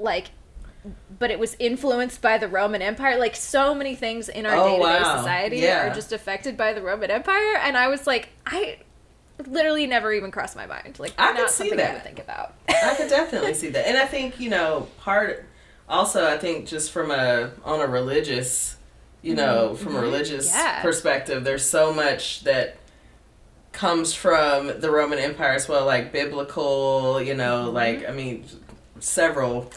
but it was influenced by the Roman Empire. So many things in our day-to-day society are just affected by the Roman Empire. And I was like, I literally never even crossed my mind. I not something I would think about. I could definitely see that. And I think, also, I think just on a religious, from a religious perspective, there's so much that comes from the Roman Empire as well, biblical, several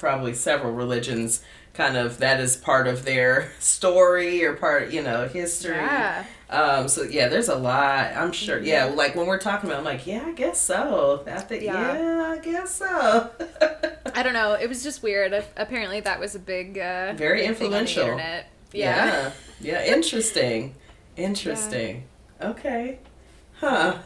religions kind of, that is part of their story or part, history. Yeah. There's a lot, I'm sure. Yeah, when we're talking about, I'm like, yeah, I guess so. I guess so. I don't know. It was just weird. Apparently that was a big very big influential thing on the internet. Yeah. Yeah. Interesting. Yeah. Okay. Huh.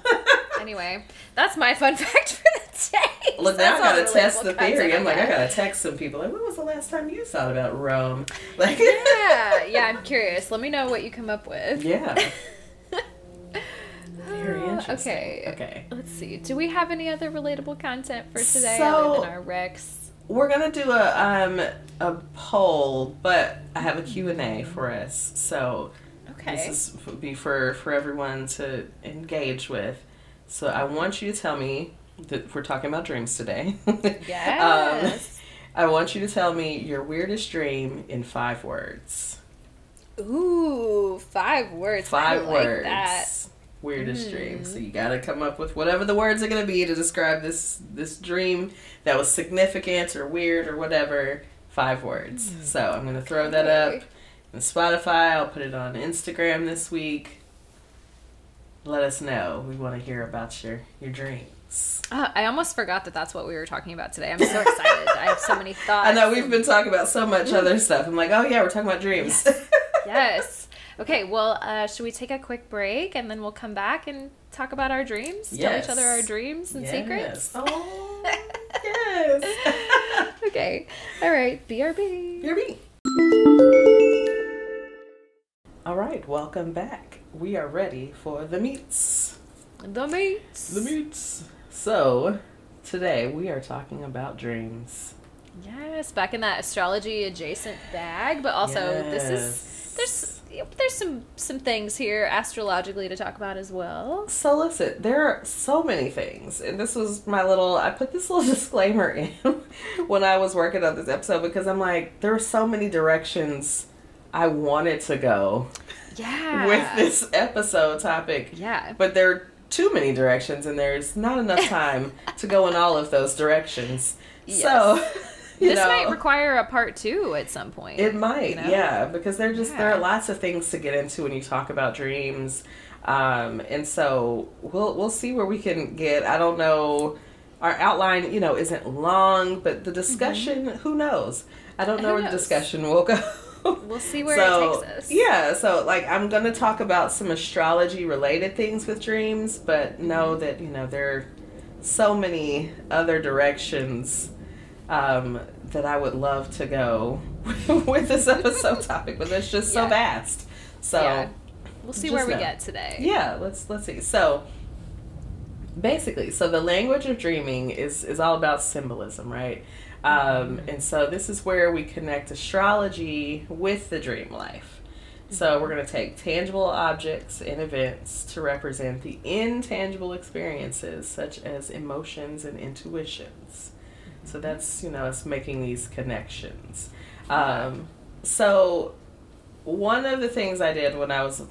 Anyway, that's my fun fact for the day. Look, now I gotta test the theory. I'm I gotta text some people. When was the last time you thought about Rome? Yeah, I'm curious. Let me know what you come up with. Yeah. Very interesting. Okay. Let's see. Do we have any other relatable content for today other than our recs? We're gonna do a poll, but I have a Q&A for us. So this would be for everyone to engage with. So I want you to tell me that we're talking about dreams today. Yes. I want you to tell me your weirdest dream in 5 words. Ooh, 5 words. 5 words. Like that. Weirdest dream. So you gotta come up with whatever the words are gonna be to describe this dream that was significant or weird or whatever. 5 words. So I'm gonna throw that up on Spotify. I'll put it on Instagram this week. Let us know. We want to hear about your dreams. I almost forgot that that's what we were talking about today. I'm so excited. I have so many thoughts. I know. We've been talking about so much other stuff. I'm like, oh, yeah, we're talking about dreams. Yes. Okay, well, should we take a quick break and then we'll come back and talk about our dreams? Yes. Tell each other our dreams and secrets? Oh, yes. Okay. All right. BRB. BRB. All right. Welcome back. We are ready for the meats. So, today we are talking about dreams. Yes, back in that astrology adjacent bag, but also there's some things here astrologically to talk about as well. So listen, there are so many things, and this was my little, I put this little disclaimer in when I was working on this episode, because I'm like, there are so many directions I wanted to go with this episode topic, but there are too many directions, and there's not enough time to go in all of those directions. So this might require a part two at some point. It might, because there are lots of things to get into when you talk about dreams, and so we'll see where we can get. I don't know. Our outline, isn't long, but the discussion, who knows? I don't know where the discussion will go. We'll see where it takes us. Yeah, so I'm gonna talk about some astrology related things with dreams, but know that there are so many other directions. That I would love to go with this episode topic, but that's just so vast. So we'll see where we get today. Yeah, let's see. So basically, the language of dreaming is all about symbolism, right? And so this is where we connect astrology with the dream life. So we're going to take tangible objects and events to represent the intangible experiences, such as emotions and intuitions. So that's, it's making these connections. So one of the things I did when I was,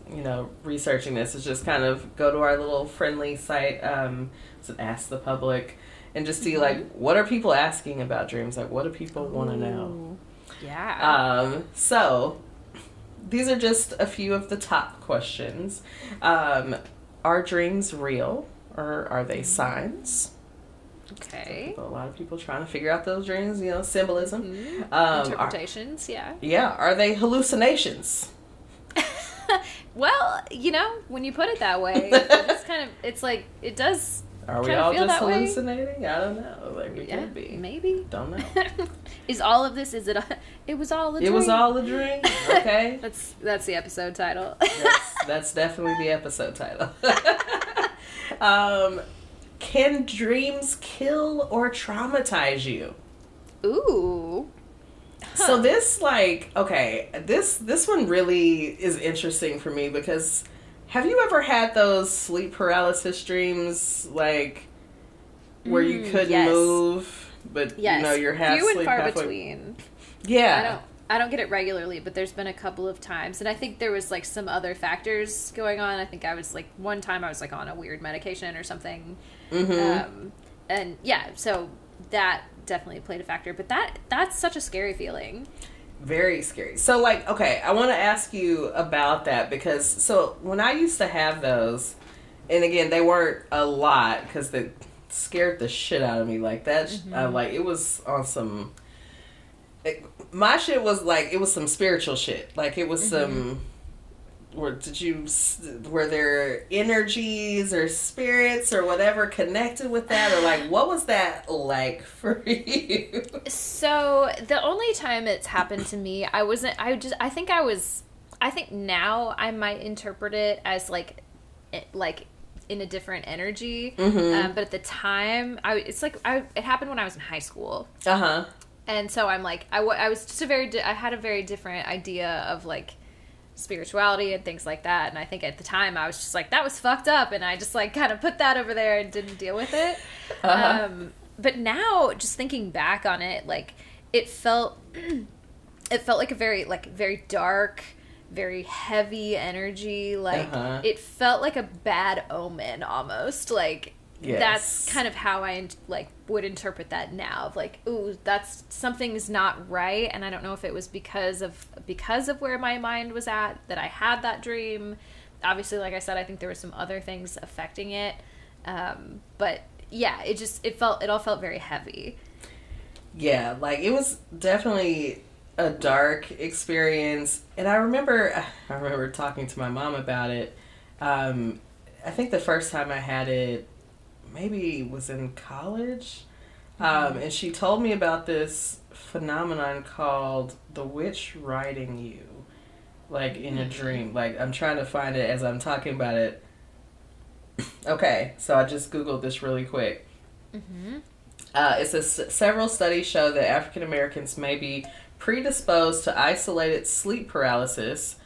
researching this is just kind of go to our little friendly site, Ask the Public, and just see, what are people asking about dreams? What do people want to know? Yeah. So these are just a few of the top questions. Are dreams real, or are they signs? Okay. So a lot of people trying to figure out those dreams, symbolism. Mm-hmm. Interpretations, Yeah. Are they hallucinations? Well, when you put it that way, it's kind of, it's like, it does kind of feel that way. Are we all just hallucinating? I don't know. We could be. Maybe. Don't know. It was all a dream. It was all a dream? Okay. That's the episode title. That's definitely the episode title. Can dreams kill or traumatize you? Ooh. Huh. So this, this one really is interesting for me, because have you ever had those sleep paralysis dreams, where you couldn't move, but, you're half asleep, halfway between. Yeah. I don't get it regularly, but there's been a couple of times. And I think there was, some other factors going on. I think I was, one time I was, on a weird medication or something. Mm-hmm. So that definitely played a factor. But that's such a scary feeling. Very scary. So, okay, I want to ask you about that. Because, when I used to have those, and again, they weren't a lot because they scared the shit out of me. That, mm-hmm. It was on some... my shit was it was some spiritual shit. It was some, were there energies or spirits or whatever connected with that? Or what was that for you? So the only time it's happened to me, I think now I might interpret it as in a different energy. Mm-hmm. But at the time it happened when I was in high school. Uh-huh. And so I'm I was just I had a very different idea of spirituality and things like that. And I think at the time I was just that was fucked up. And I just kind of put that over there and didn't deal with it. Uh-huh. But now just thinking back on it, it felt like a very, very dark, very heavy energy. Uh-huh. It felt like a bad omen almost. Yes. That's kind of how I would interpret that now. Of ooh, that's something's not right, and I don't know if it was because of where my mind was at that I had that dream. Obviously, like I said, I think there were some other things affecting it, but yeah, it all felt very heavy. Yeah, it was definitely a dark experience, and I remember talking to my mom about it. I think the first time I had it. Maybe was in college, and she told me about this phenomenon called the witch riding you, in a dream. I'm trying to find it as I'm talking about it. Okay, so I just Googled this really quick. Mm-hmm. It says several studies show that African Americans may be predisposed to isolated sleep paralysis,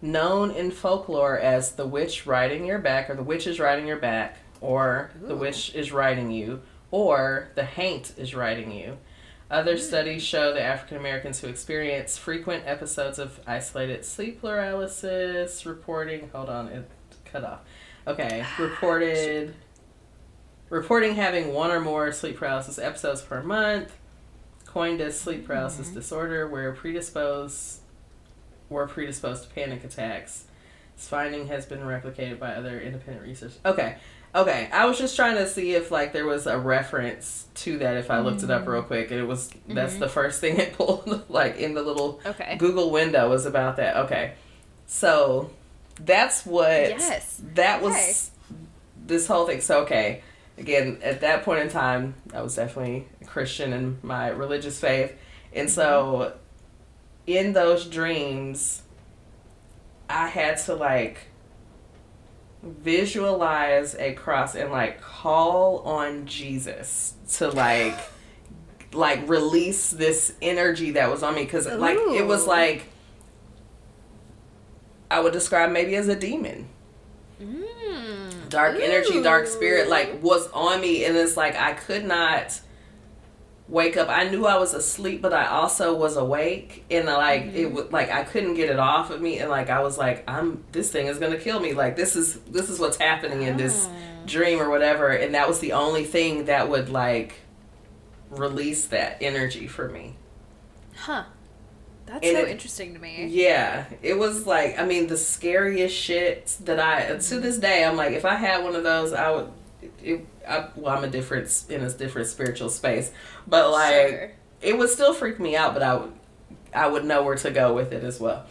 known in folklore as the witch riding your back, or the witch is riding your back, or Ooh. The witch is riding you, or the haint is riding you. Other studies show that African Americans who experience frequent episodes of isolated sleep paralysis reporting having one or more sleep paralysis episodes per month, coined as sleep paralysis disorder, were predisposed to panic attacks. This finding has been replicated by other independent researchers. Okay, I was just trying to see if, like, there was a reference to that if I looked it up real quick. And it was, that's the first thing it pulled, like, in the little Google window was about that. Okay. So, that's what, that was this whole thing. So, okay, again, at that point in time, I was definitely a Christian in my religious faith. And so, in those dreams, I had to, like, visualize a cross and like call on Jesus to like release this energy that was on me, because like it was like I would describe maybe as a demon, dark energy, dark spirit, like was on me, and it's like I could not wake up. I knew I was asleep, but I also was awake, and like it would, like I couldn't get it off of me, and like I was like, this thing is gonna kill me. Like this is what's happening in this dream or whatever, and that was the only thing that would like release that energy for me. Huh. That's and so interesting to me. Yeah, it was like, I mean, the scariest shit that I to this day I'm like, if I had one of those, I would. I'm in a different spiritual space, but like it would still freak me out, but I would know where to go with it as well.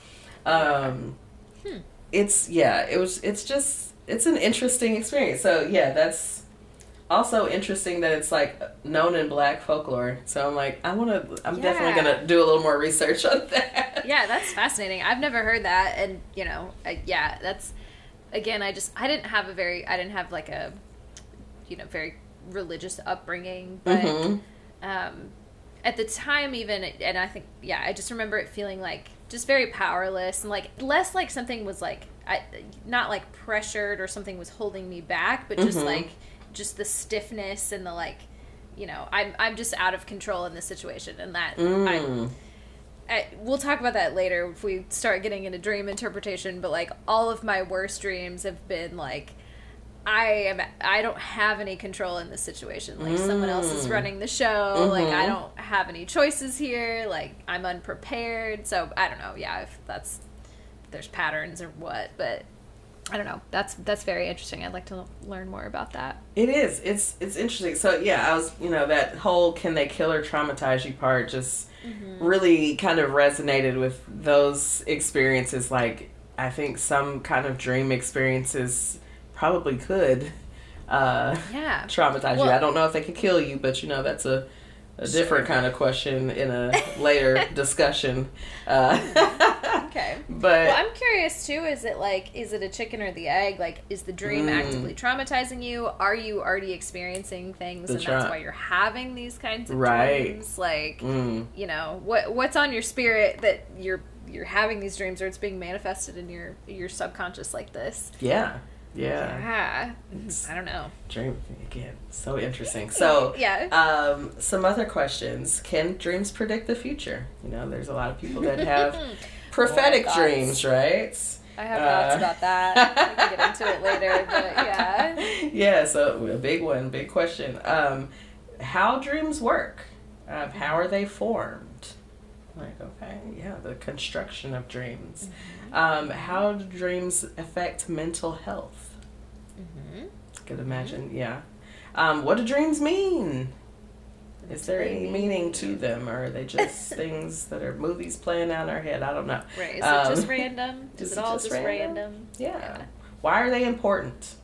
It's an interesting experience. So yeah, that's also interesting that it's like known in Black folklore. So I'm like, I'm definitely gonna do a little more research on that. Yeah, that's fascinating. I've never heard that, and you know, that's again, I didn't have like a you know, very religious upbringing, but at the time even, and I think, I just remember it feeling like just very powerless and like less like something was like, not like pressured or something was holding me back, but just like, just the stiffness and the like, you know, I'm just out of control in this situation, and that we'll talk about that later if we start getting into dream interpretation, but like all of my worst dreams have been like, I don't have any control in this situation. Like, someone else is running the show. Like, I don't have any choices here. Like, I'm unprepared. So, I don't know, if that's, if there's patterns or what, but I don't know. That's very interesting. I'd like to learn more about that. It is. It's interesting. So, I was, that whole can they kill or traumatize you part just really kind of resonated with those experiences. Like, I think some kind of dream experiences probably could traumatize you. I don't know if they could kill you, but that's a different kind of question in a later discussion. Okay. But I'm curious too, is it a chicken or the egg? Like, is the dream actively traumatizing you? Are you already experiencing things that's why you're having these kinds of dreams? Like, what's on your spirit that you're having these dreams, or it's being manifested in your subconscious like this? Yeah. Yeah. I don't know. Dream again. So interesting. So some other questions. Can dreams predict the future? There's a lot of people that have prophetic dreams, right? I have thoughts about that. We can get into it later, but yeah, so a big one, big question. How dreams work. How are they formed? Like, the construction of dreams. How do dreams affect mental health? Could imagine, what do dreams mean? Is there any meaning to them, or are they just things that are movies playing out in our head? I don't know. Right, is it just random? Is it all just random? Yeah. Why are they important?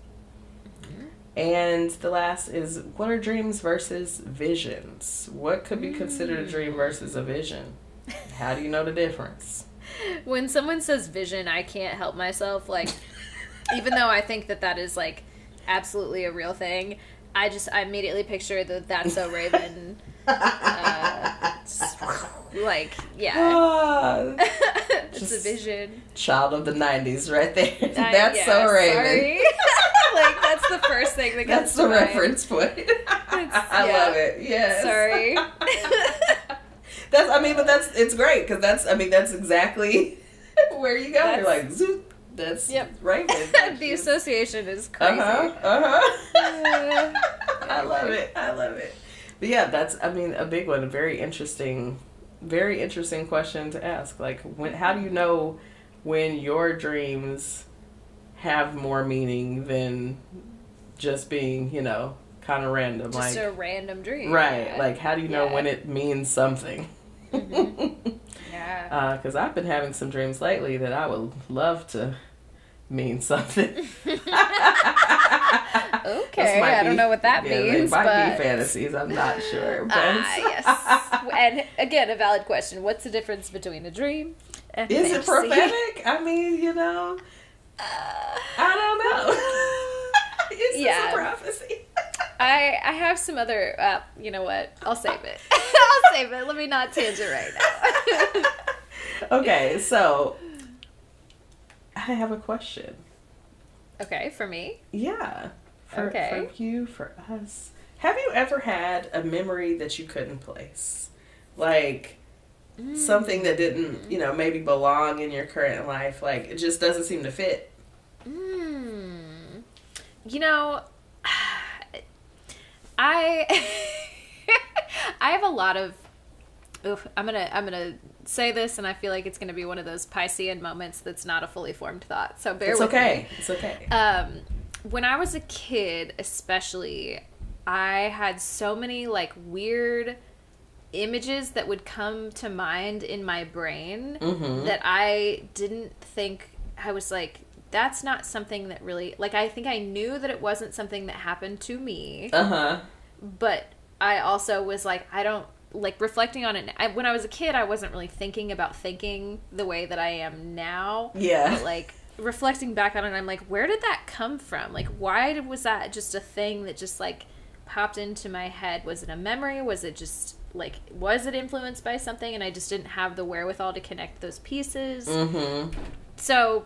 And the last is, what are dreams versus visions? What could be considered a dream versus a vision? How do you know the difference? When someone says vision, I can't help myself. Like, even though I think that is, like, absolutely a real thing, I immediately picture the That's So Raven. Like, yeah. It's a vision. Child of the 90s right there. That's So Raven. Sorry. Like, that's the first thing that comes to mind. That's the reference point. I love it. Yes. Sorry. It's great because that's exactly where you go. You're like, zoot. That's Raven. The association is crazy. I love it. But yeah, that's, a big one. A very interesting question to ask. Like, how do you know when your dreams have more meaning than just being, kind of random? Just a random dream. Right. Yeah. Like, how do you know when it means something? Mm-hmm. Yeah. Because I've been having some dreams lately that I would love to mean something. Okay, I don't know what that means. They might be fantasies, I'm not sure. Yes. And again, a valid question. What's the difference between a dream and Is fantasy? It prophetic? I don't know. Is this a prophecy? I have some other, you know what? I'll save it. Let me not tangent right now. Okay, so I have a question. Okay, for me? Yeah. For you, for us. Have you ever had a memory that you couldn't place? Like, something that didn't, maybe belong in your current life. Like, it just doesn't seem to fit. I I have a lot of... I'm gonna say this, and I feel like it's gonna be one of those Piscean moments that's not a fully formed thought. So bear with me. It's okay. When I was a kid, especially, I had so many like weird images that would come to mind in my brain that I didn't think, I was like, that's not something that really, like, I think I knew that it wasn't something that happened to me. But I also was like, I don't, like, reflecting on it, when I was a kid, I wasn't really thinking about thinking the way that I am now. Yeah. But, like, reflecting back on it, I'm like, where did that come from? Like, why was that just a thing that just, like, popped into my head? Was it a memory? Was it just, like, was it influenced by something? And I just didn't have the wherewithal to connect those pieces. So...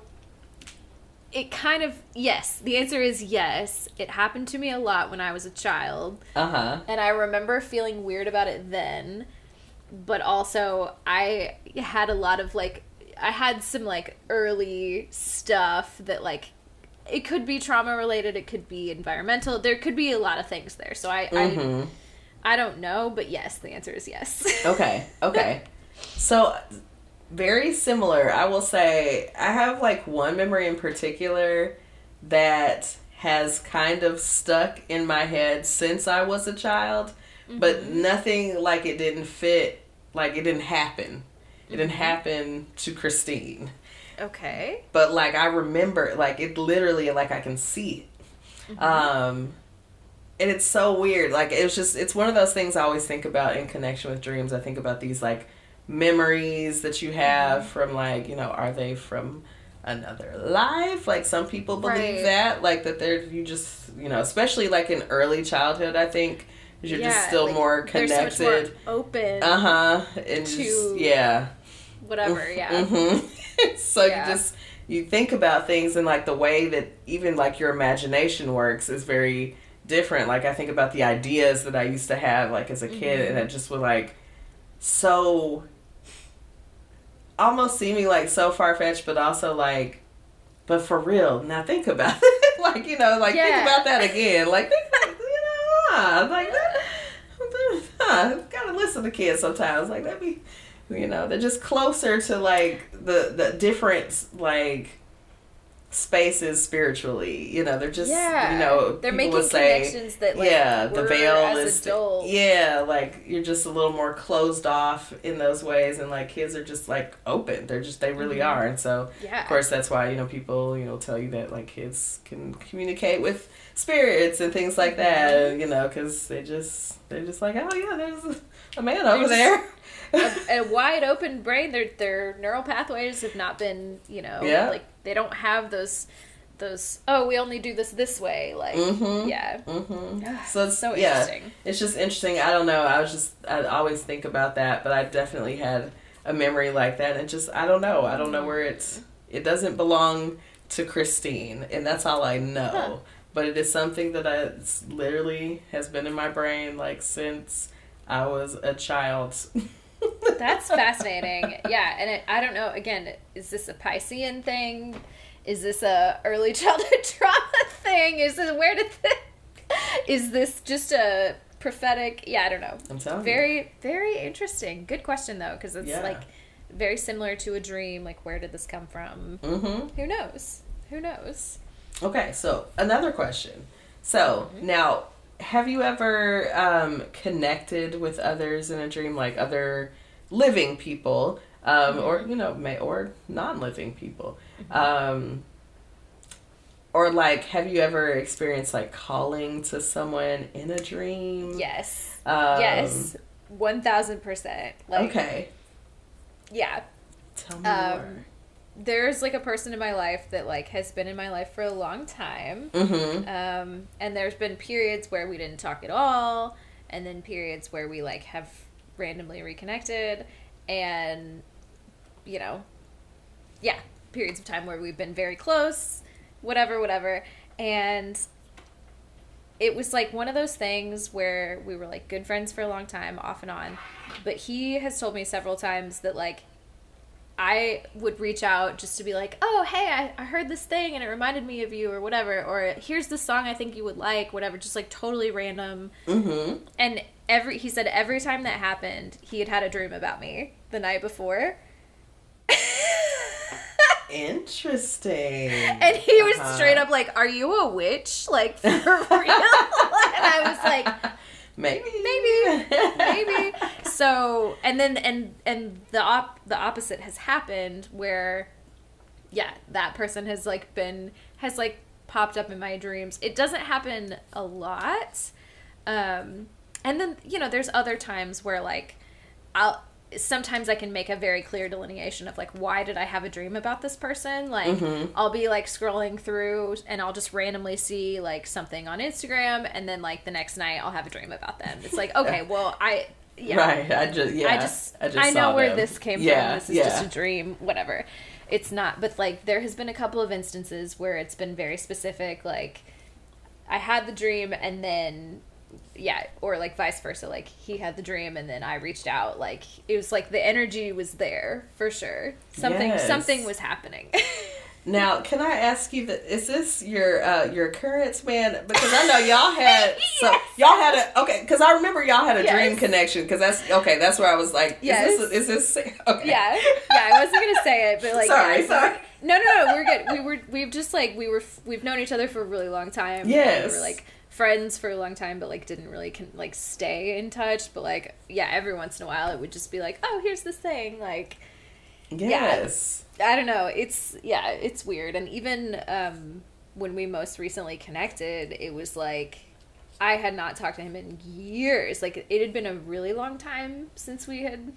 It kind of, yes. The answer is yes. It happened to me a lot when I was a child. And I remember feeling weird about it then. But also, I had a lot of, like, I had some, like, early stuff that, like, it could be trauma-related. It could be environmental. There could be a lot of things there. So I don't know. But yes, the answer is yes. Okay. So... Very similar, I will say. I have, like, one memory in particular that has kind of stuck in my head since I was a child, but nothing like it didn't fit, like, it didn't happen. It didn't happen to Christine. Okay. But, like, I remember, like, it literally, like, I can see it. And it's so weird. Like, it was just, it's one of those things I always think about in connection with dreams. I think about these, like, memories that you have from, like, are they from another life? Like, some people believe that, like, that they're, you just, especially, like, in early childhood, I think, you're just still, like, more connected. There's so much more open. And to just, whatever, So you just, you think about things, and, like, the way that even, like, your imagination works is very different. Like, I think about the ideas that I used to have, like, as a kid, and I just would, like, so almost seeming like so far-fetched, but also like, but for real, now think about it. Like, think about that again. Like, think about, like that. Gotta listen to kids sometimes. Like, that'd be, they're just closer to, like, the different, like, spaces spiritually. They're just, they're making connections that, like, the veil is, like, you're just a little more closed off in those ways, and, like, kids are just, like, open. They're just, they really are. And so of course that's why, people, tell you that, like, kids can communicate with spirits and things like that, because they're just like, oh yeah, there's a man over there. A wide open brain. Their neural pathways have not been, like, they don't have those those, oh, we only do this way, like, mm-hmm. yeah. Mm-hmm. So it's so interesting. Yeah, it's just interesting. I don't know. I always think about that, but I definitely had a memory like that. And just, I don't know. I don't know where it doesn't belong to Christine, and that's all I know. Huh. But it is something that literally has been in my brain, like, since I was a child. That's fascinating. Yeah, and I don't know, again, is this a Piscean thing? Is this a early childhood trauma thing? Is this just a prophetic? Yeah, I don't know. I'm telling you. Very, very interesting. Good question, though, because it's, like, very similar to a dream. Like, where did this come from? Mm-hmm. Who knows? Who knows? Okay, so another question. So, now, have you ever connected with others in a dream, like other living people, or, you know, or non-living people? Or, like, have you ever experienced, like, calling to someone in a dream? Yes. Yes. 1,000%. Like, okay. Yeah. Tell me more. There's, like, a person in my life that, like, has been in my life for a long time. Mm-hmm. And there's been periods where we didn't talk at all, and then periods where we, like, have randomly reconnected, and, you know, yeah, periods of time where we've been very close, whatever, and it was, like, one of those things where we were, like, good friends for a long time, off and on, but he has told me several times that, like, I would reach out just to be like, oh, hey, I heard this thing and it reminded me of you or whatever, or here's this song I think you would like, whatever, just, like, totally random. Mm-hmm. And he said every time that happened, he had a dream about me the night before. Interesting. And he was straight up like, are you a witch? Like, for real? And I was like... Maybe. So, and then, and the opposite has happened where, yeah, that person has, like, been, has, like, popped up in my dreams. It doesn't happen a lot. And then, you know, there's other times where, like, sometimes I can make a very clear delineation of, like, why did I have a dream about this person? Like, I'll be, like, scrolling through and I'll just randomly see, like, something on Instagram, and then, like, the next night I'll have a dream about them. It's like, okay, well, I know where this came from. This is just a dream, whatever. It's not, but, like, there has been a couple of instances where it's been very specific, like, I had the dream and then... yeah, or, like, vice versa, like, he had the dream and then I reached out, like, it was like the energy was there for sure. Something was happening. Now, can I ask you that, is this your current man? Because I know y'all had because I remember y'all had a dream connection, because that's where I was like, is this okay. Yeah, I wasn't gonna say it, but, like, sorry. No, we're good. We've known each other for a really long time. Yes, we were, like, friends for a long time, but, like, didn't really like stay in touch, but, like, yeah, every once in a while it would just be like, oh, here's this thing, like, yes, yeah, I don't know, it's weird. And even when we most recently connected, it was like I had not talked to him in years, like, it had been a really long time since we had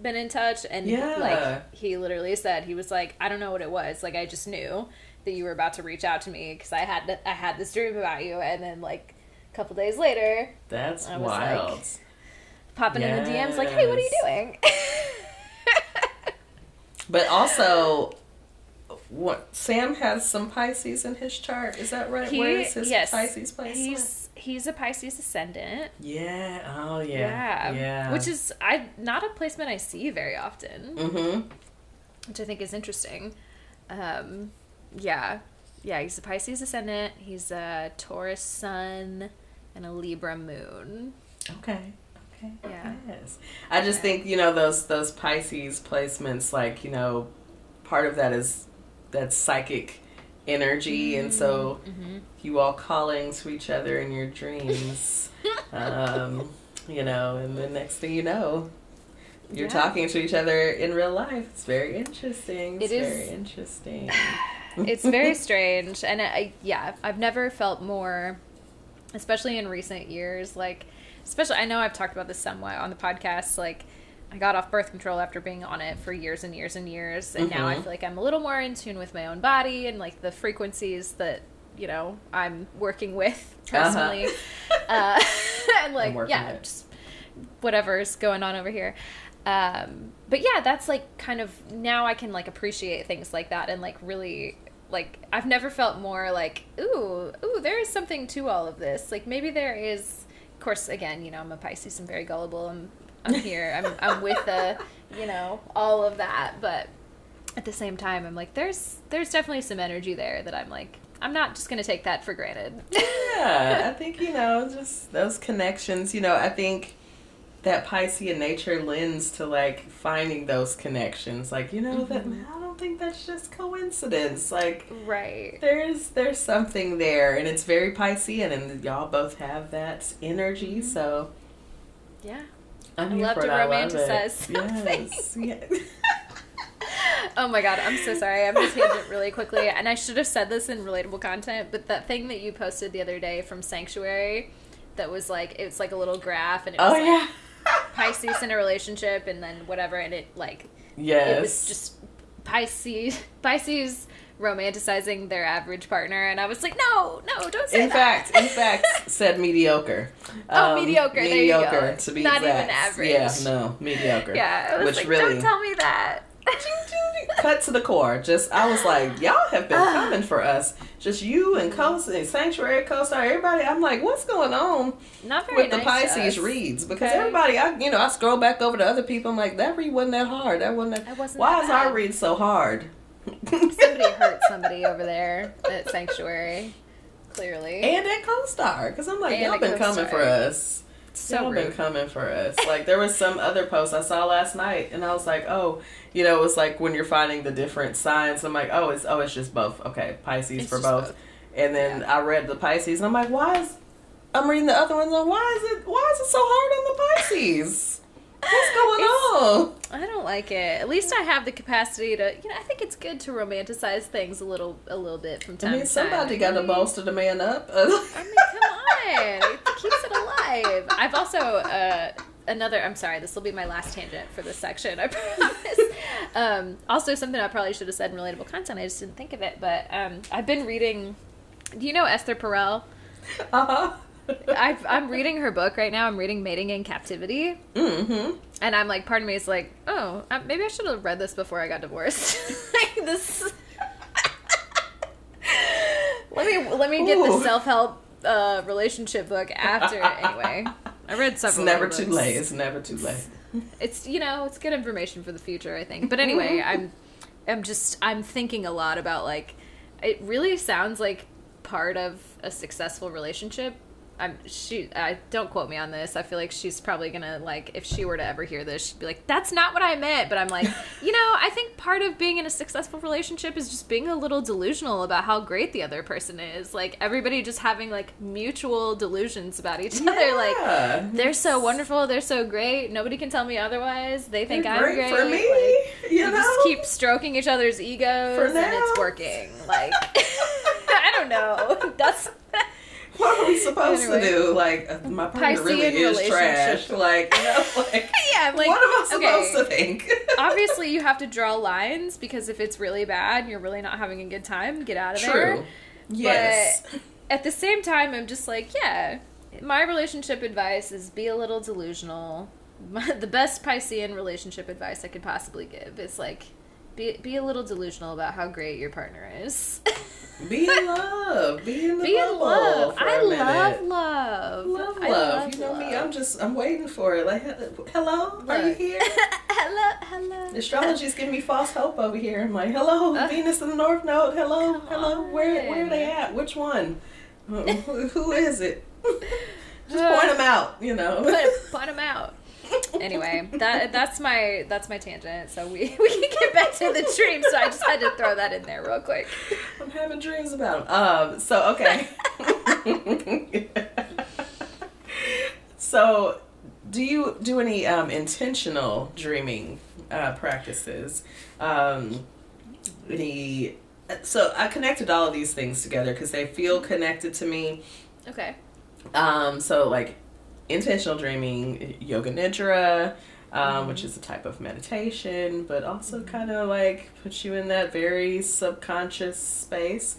been in touch, and like, he literally said, he was like, I don't know what it was, like, I just knew that you were about to reach out to me because I had this dream about you, and then, like, a couple days later, that's I was wild. Like, popping in the DMs, like, hey, what are you doing? But also, Sam has some Pisces in his chart. Is that right? Where is his Pisces placement? He's a Pisces ascendant. Yeah. Oh, yeah. Yeah. Which is not a placement I see very often. Mm-hmm. Which I think is interesting. Yeah, he's a Pisces ascendant, he's a Taurus sun, and a Libra moon. Okay. Yeah. Yes. I just think, you know, those Pisces placements, like, you know, part of that is that psychic energy, and so you all calling to each other in your dreams, you know, and the next thing you know, you're talking to each other in real life. It's very interesting. It's very interesting. It's very strange, and I've never felt more, especially in recent years, like, especially, I know I've talked about this somewhat on the podcast, like, I got off birth control after being on it for years and years and years, and now I feel like I'm a little more in tune with my own body and, like, the frequencies that, you know, I'm working with personally. And, like, yeah, just whatever's going on over here. But, yeah, that's, like, kind of, now I can, like, appreciate things like that and, like, really... Like, I've never felt more like, ooh, there is something to all of this. Like, maybe there is, of course, again, you know, I'm a Pisces, I'm very gullible, I'm here, I'm with the, you know, all of that, but at the same time, I'm like, there's definitely some energy there that I'm like, I'm not just going to take that for granted. Yeah, I think, you know, just those connections, you know, I think that Piscean nature lends to, like, finding those connections. Like, you know, that I don't think that's just coincidence. Like, right. There's something there, and it's very Piscean, and y'all both have that energy, so. Yeah. I love to romanticize something. Yes. Oh my God, I'm so sorry. I'm going to tangent really quickly, and I should have said this in relatable content, but that thing that you posted the other day from Sanctuary that was, like, it's, like, a little graph, and it was, like, Pisces in a relationship, and then whatever, and it, like, it was just Pisces romanticizing their average partner, and I was like, no, don't say that. In fact, said mediocre. Oh, mediocre, there you go. Mediocre, to be exact. Not even average. Yeah, no, mediocre. Yeah, I was like, really, don't tell me that. Cut to the core. Just, I was like, y'all have been coming for us. Just you and Sanctuary, Co-Star, everybody. I'm like, what's going on Not very with nice the Pisces reads? Because everybody, I scroll back over to other people. I'm like, that read wasn't that hard. Why is our read so hard? Somebody hurt somebody over there at Sanctuary, clearly. And at Co-Star. Because I'm like, y'all been coming for us. So rude. Been coming for us. Like, there was some other post I saw last night, and I was like, oh, you know, it was like when you're finding the different signs. I'm like, oh, it's just both. Okay, Pisces it's for both. And then I read the Pisces, and I'm like, I'm reading the other ones. Like, why is it so hard on the Pisces? What's going on? I don't like it. At least I have the capacity to, I think it's good to romanticize things a little bit from time to time. Somebody got to bolster the man up. Come on. It keeps it alive. I've also, I'm sorry, this will be my last tangent for this section, I promise. Also, something I probably should have said in relatable content, I just didn't think of it, but I've been reading, do you know Esther Perel? Uh-huh. I'm reading her book right now. I'm reading Mating in Captivity. Mm-hmm. And I'm like, part of me is like, oh, maybe I should have read this before I got divorced. Like this. Let me get the self-help relationship book after. Anyway, I read several. It's never too late. It's it's good information for the future, I think. But anyway, I'm thinking a lot about, like, it really sounds like part of a successful relationship. Don't quote me on this. I feel like she's probably gonna, like, if she were to ever hear this, she'd be like, that's not what I meant. But I'm like, I think part of being in a successful relationship is just being a little delusional about how great the other person is. Like, everybody just having, like, mutual delusions about each other. Like, they're so wonderful, they're so great, nobody can tell me otherwise, they think I'm great for me. Like, you just keep stroking each other's egos for now, and it's working. Like, I don't know. That's what are we supposed to do? Like, my partner really is trash. Like, yeah, I'm like, what am I supposed to think? Obviously, you have to draw lines, because if it's really bad, you're really not having a good time, get out of there. True. Yes. But at the same time, I'm just like, yeah, my relationship advice is be a little delusional. The best Piscean relationship advice I could possibly give is, like, be a little delusional about how great your partner is. Be in love. Be in love. I love love. Me, I'm waiting for it. Like, hello? Look. Are you here? Hello. The astrology's giving me false hope over here. I'm like, hello, Venus in the North Node. Hello. Where are they at? Which one? Who is it? Just point them out, Point them out. Anyway, that's my tangent, so we can get back to the dreams, so I just had to throw that in there real quick. I'm having dreams about them. Okay. So, do you do any intentional dreaming practices? So I connected all of these things together because they feel connected to me. Okay. So, like, intentional dreaming, yoga nidra, which is a type of meditation, but also kind of like puts you in that very subconscious space.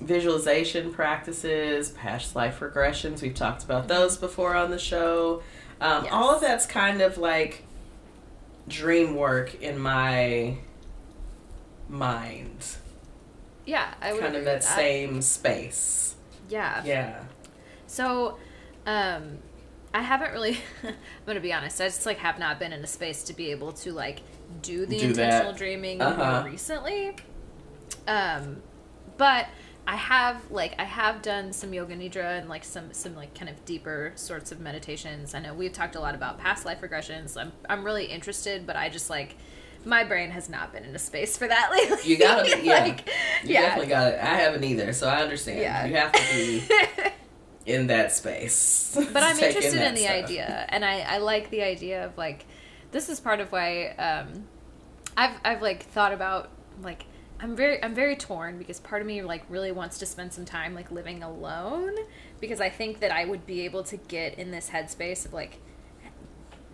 Visualization practices, past life regressions, we've talked about those before on the show. Yes. All of that's kind of like dream work in my mind. Yeah, I would kind of that same space. Yeah. Yeah. So, I haven't really, I'm going to be honest, I just, like, have not been in a space to be able to, like, do intentional that. Dreaming more recently. But I have done some yoga nidra and, like, some like, kind of deeper sorts of meditations. I know we've talked a lot about past life regressions. I'm really interested, but I just, like, my brain has not been in a space for that lately. You got to be, yeah. Like, you definitely got it. I haven't either, so I understand. Yeah. You have to be... in that space. But I'm interested in the idea, and I like the idea of, like, this is part of why I've like thought about, like, I'm very torn, because part of me, like, really wants to spend some time, like, living alone, because I think that I would be able to get in this headspace of, like,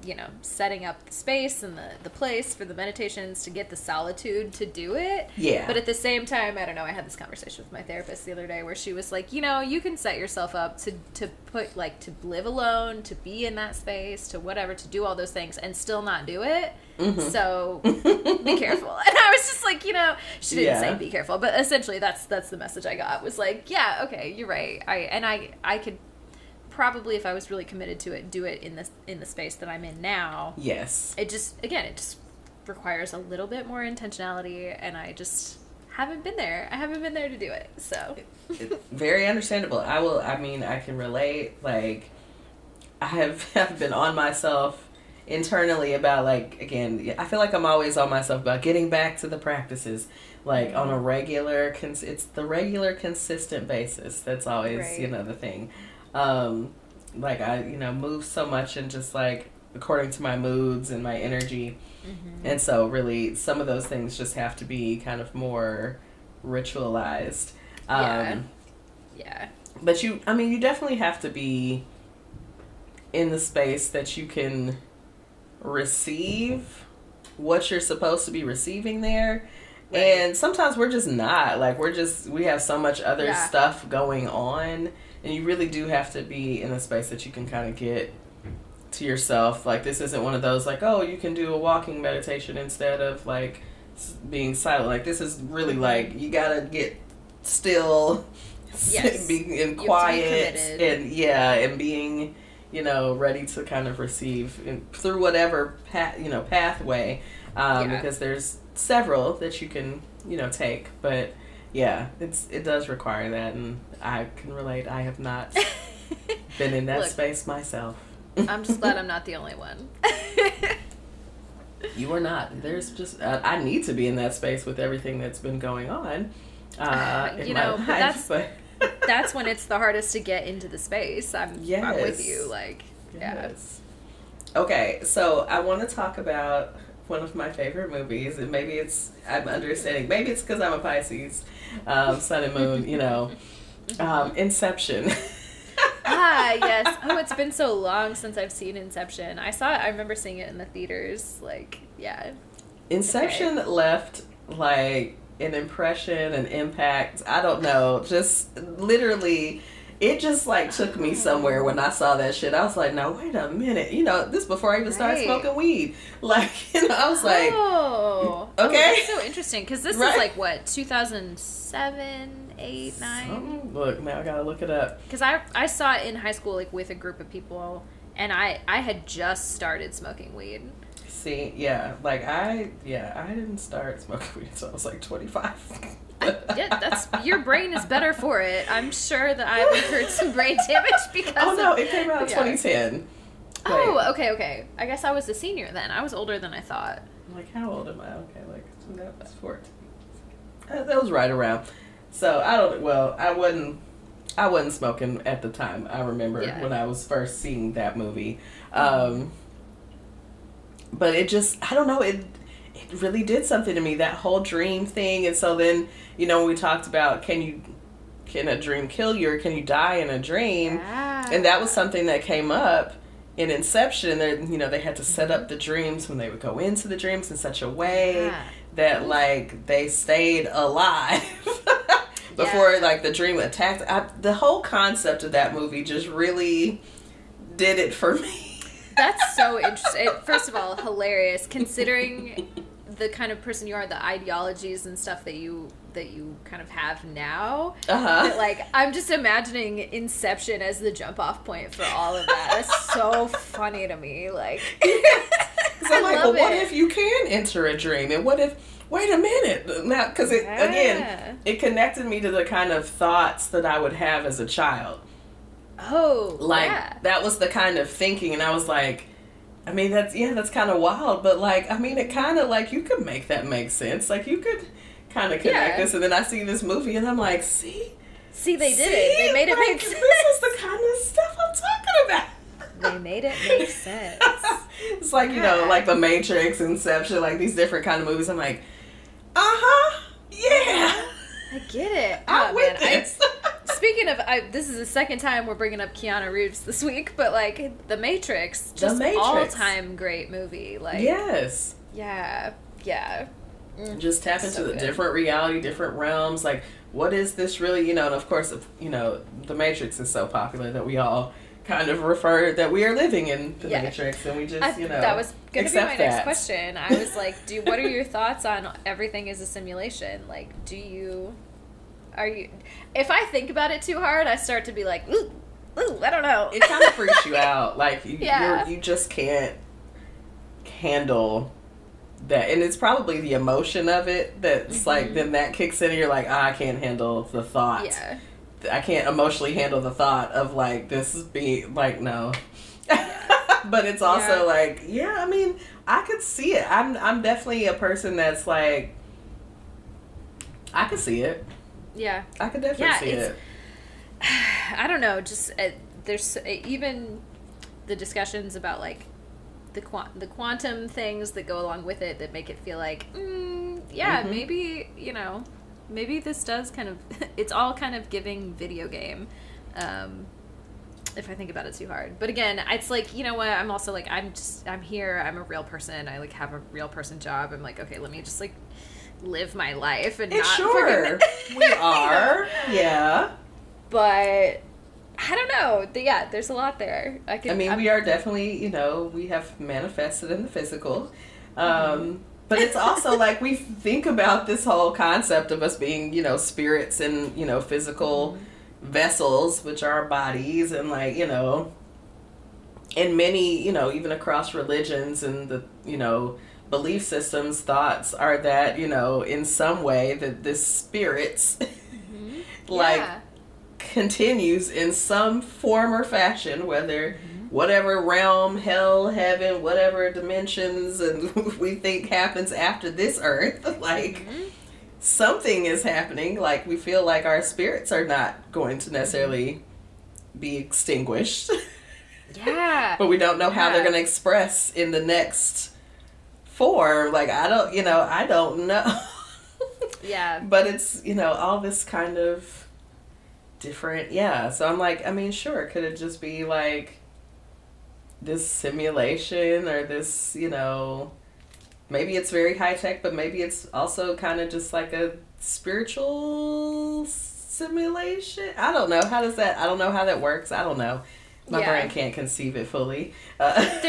you know, setting up the space and the place for the meditations to get the solitude to do it. Yeah. But at the same time, I don't know, I had this conversation with my therapist the other day where she was like, you know, you can set yourself up to put, like, to live alone, to be in that space, to whatever, to do all those things and still not do it. Mm-hmm. So be careful. And I was just like, you know, she didn't say be careful, but essentially that's the message I got, was like, yeah, okay, you're right. I could probably, if I was really committed to it, do it in the space that I'm in now. Yes. It just requires a little bit more intentionality, and I just haven't been there. I haven't been there to do it, so. Very understandable. I can relate. Like, I've been on myself internally about, like, again, I feel like I'm always on myself about getting back to the practices, like, on a regular, it's the regular consistent basis that's always, right. You know, the thing. Like, I, you know, move so much and just, like, according to my moods and my energy. Mm-hmm. And so really some of those things just have to be kind of more ritualized. Yeah. But you definitely have to be in the space that you can receive what you're supposed to be receiving there. Right. And sometimes we're just not, like, we have so much other stuff going on. And you really do have to be in a space that you can kind of get to yourself. Like, this isn't one of those, like, oh, you can do a walking meditation instead of, like, being silent. Like, this is really, like, you gotta get still, yes. be in quiet, and and being, you know, ready to kind of receive through whatever pathway, because there's several that you can, you know, take, but. Yeah, it does require that, and I can relate. I have not been in that space myself. I'm just glad I'm not the only one. You are not. There's just I need to be in that space with everything that's been going on. You know, life, but that's when it's the hardest to get into the space. I'm with you. Like, yes. Yeah. Okay, so I want to talk about one of my favorite movies, and maybe it's because I'm a Pisces, sun and moon, you know, Inception. Yes. Oh, it's been so long since I've seen Inception. I remember seeing it in the theaters, like, yeah. Inception left, like, an impression, an impact, I don't know, just literally... It just, like, took me somewhere when I saw that shit. I was like, no, wait a minute. You know, this before I even started smoking weed. Like, you know, I was like, okay. That's so interesting, because this is, like, what, 2007, 8, 9? Look, now I gotta look it up. Because I saw it in high school, like, with a group of people, and I had just started smoking weed. See, yeah. Like, I didn't start smoking weed until I was, like, 25. Your brain is better for it. I'm sure that I've incurred some brain damage because it came out in 2010. Like, okay. I guess I was a senior then. I was older than I thought. Like, how old am I? Okay, like, that was 14. That was right around. So, I wasn't smoking at the time. I remember when I was first seeing that movie. But it just, I don't know, it really did something to me, that whole dream thing. And so then, you know, we talked about can a dream kill you, or can you die in a dream? Yeah. And that was something that came up in Inception, they had to set up the dreams when they would go into the dreams in such a way that like they stayed alive before like the dream attacked. The whole concept of that movie just really did it for me. That's so interesting. First of all, hilarious considering the kind of person you are, the ideologies and stuff that you kind of have now. Uh-huh. But like, I'm just imagining Inception as the jump-off point for all of that. That's so funny to me. Like, I'm like, well, what if you can enter a dream? And what if? Wait a minute, now because it connected me to the kind of thoughts that I would have as a child. Oh, like that was the kind of thinking, and I was like, I mean, that's kind of wild, but like, I mean, it kind of like you could make that make sense. Like you could kind of connect this, and then I see this movie, and I'm like, see, they did it. They made it like, make sense. This is the kind of stuff I'm talking about. They made it make sense. It's like, like The Matrix, Inception, like these different kind of movies. I'm like, I get it. I'm with this. Speaking of, this is the second time we're bringing up Keanu Reeves this week, but like The Matrix, all-time great movie. Like, yes. Yeah. Just tap into the different reality, different realms. Like, what is this really? And of course, The Matrix is so popular that we all kind of refer that we are living in the Matrix, and we just that was going to be my next question. I was like, what are your thoughts on everything is a simulation? Like, if I think about it too hard, I start to be like, ooh, I don't know. It kind of freaks you out. Like, you just can't handle that, and it's probably the emotion of it that's like, then that kicks in, and you're like, I can't handle the thought. Yeah. I can't emotionally handle the thought of like this being like no. But it's also like, I mean, I could see it. I'm definitely a person that's like, I could see it. Yeah, I could definitely see it. I don't know. Just there's even the discussions about like the quantum things that go along with it that make it feel like maybe maybe this does kind of, it's all kind of giving video game, if I think about it too hard. But again, it's like, you know what, I'm also like, I'm here, I'm a real person, I like have a real person job, I'm like, okay, let me just like live my life and not sure. We are, but I don't know, there's a lot there. We are definitely, we have manifested in the physical, but it's also like we think about this whole concept of us being, spirits and, physical vessels, which are our bodies, and like, in many, even across religions and the, belief systems, thoughts are that, in some way that this spirits continues in some form or fashion, whether whatever realm, hell, heaven, whatever dimensions and we think happens after this earth, like something is happening. Like we feel like our spirits are not going to necessarily be extinguished. But we don't know how they're going to express in the next form. Like I don't know. But it's, all this kind of different. So I'm like, I mean, sure. Could it just be like this simulation or this, maybe it's very high tech, but maybe it's also kind of just like a spiritual simulation. I don't know. I don't know how that works. I don't know. My brain can't conceive it fully. That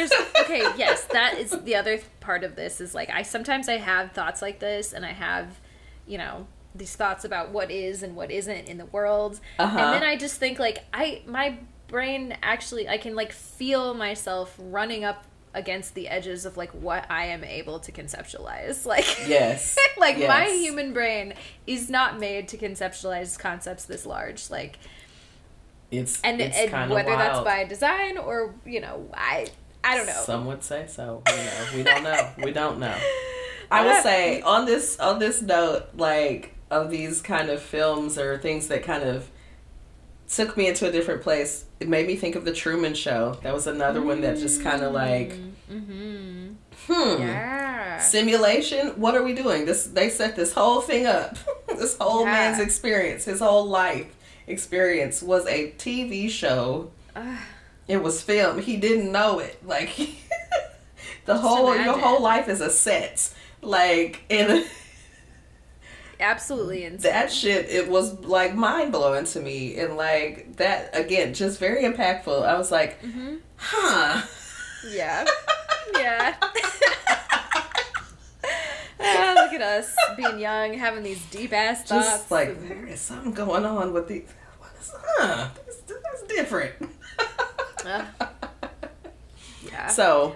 is the other part of this is like, sometimes I have thoughts like this and I have, these thoughts about what is and what isn't in the world. And then I just think like my brain actually, I can like feel myself running up against the edges of like what I am able to conceptualize. Like my human brain is not made to conceptualize concepts this large. Like it's kind of wild. Whether that's by design or I don't know. Some would say so. We don't know. I will say on this note, like of these kind of films or things that kind of took me into a different place. It made me think of The Truman Show. That was another one that just kind of like, simulation? What are we doing? They set this whole thing up. This whole man's experience, his whole life experience was a TV show It was filmed. He didn't know it. Like your whole life is a set. Like absolutely insane. That shit, it was like mind blowing to me, and like that again, just very impactful. I was like, mm-hmm. Huh? Yeah, yeah. Oh, look at us being young, having these deep ass thoughts. Just like there is something going on with these. What is? Huh? That's different. Yeah. So.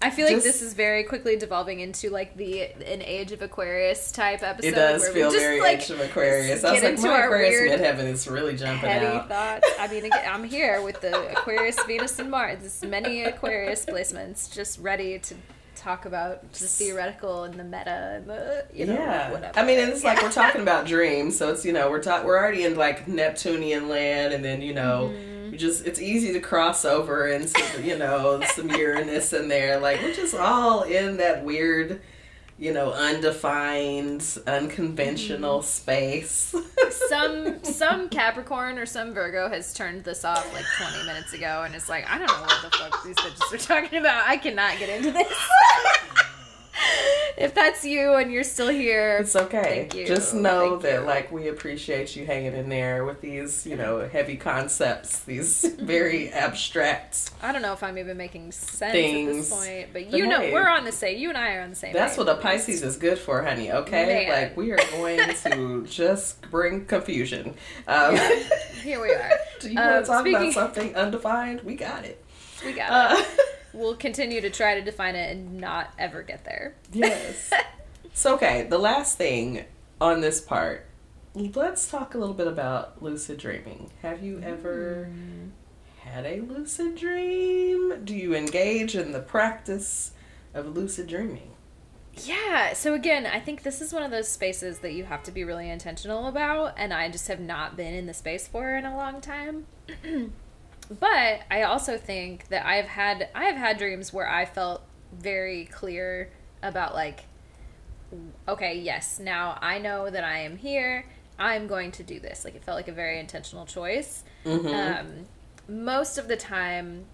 I feel like this is very quickly devolving into like an Age of Aquarius type episode. It does feel very Age of Aquarius. I was like, my Aquarius midheaven is really jumping out. Thoughts. I mean, again, I'm here with the Aquarius, Venus, and Mars. There's many Aquarius placements, just ready to talk about the theoretical and the meta and the whatever. I mean, and it's like we're talking about dreams, so it's we're already in like Neptunian land, and then Mm-hmm. It's easy to cross over into some Uranus in there. Like we're just all in that weird, undefined, unconventional space. some Capricorn or some Virgo has turned this off like 20 minutes ago and it's like, I don't know what the fuck these bitches are talking about. I cannot get into this. If that's you and you're still here, it's okay. Thank you. Just know that like we appreciate you hanging in there with these, heavy concepts, these very abstract. I don't know if I'm even making sense things. At this point, but we're on the same. You and I are on the same. That's what a Pisces is good for, honey. Okay, man. Like we are going to just bring confusion. Here we are. Do you want to talk about something undefined? We got it. We got it. We'll continue to try to define it and not ever get there. Yes. So, okay, the last thing on this part, let's talk a little bit about lucid dreaming. Have you ever had a lucid dream? Do you engage in the practice of lucid dreaming? Yeah, so again, I think this is one of those spaces that you have to be really intentional about, and I just have not been in the space for in a long time. But I also think that I have had dreams where I felt very clear about like, okay, yes, now I know that I am here. I'm going to do this. Like it felt like a very intentional choice. Mm-hmm. Most of the time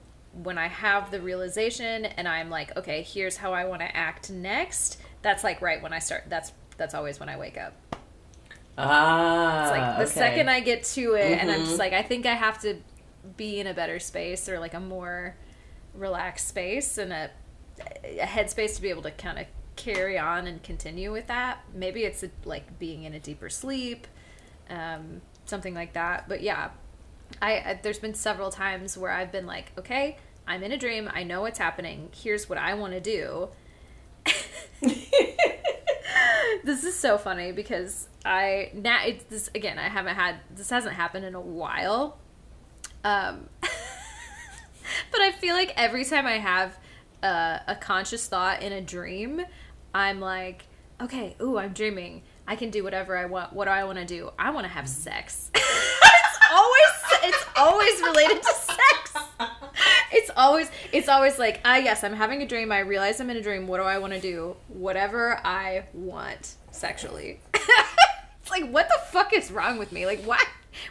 when I have the realization and I'm like, okay, here's how I want to act next. That's like right when I start. That's always when I wake up. Ah, it's like the second I get to it, mm-hmm. and I'm just like, I think I have to be in a better space or like a more relaxed space and a headspace to be able to kind of carry on and continue with that. Maybe it's like being in a deeper sleep, something like that. But yeah, there's been several times where I've been like, okay, I'm in a dream. I know what's happening. Here's what I want to do. This is so funny because this hasn't happened in a while. But I feel like every time I have a conscious thought in a dream, I'm like, okay, ooh, I'm dreaming. I can do whatever I want. What do I want to do? I want to have sex. It's always related to sex. It's always like, yes, I'm having a dream. I realize I'm in a dream. What do I want to do? Whatever I want sexually. It's like, what the fuck is wrong with me? Like, what?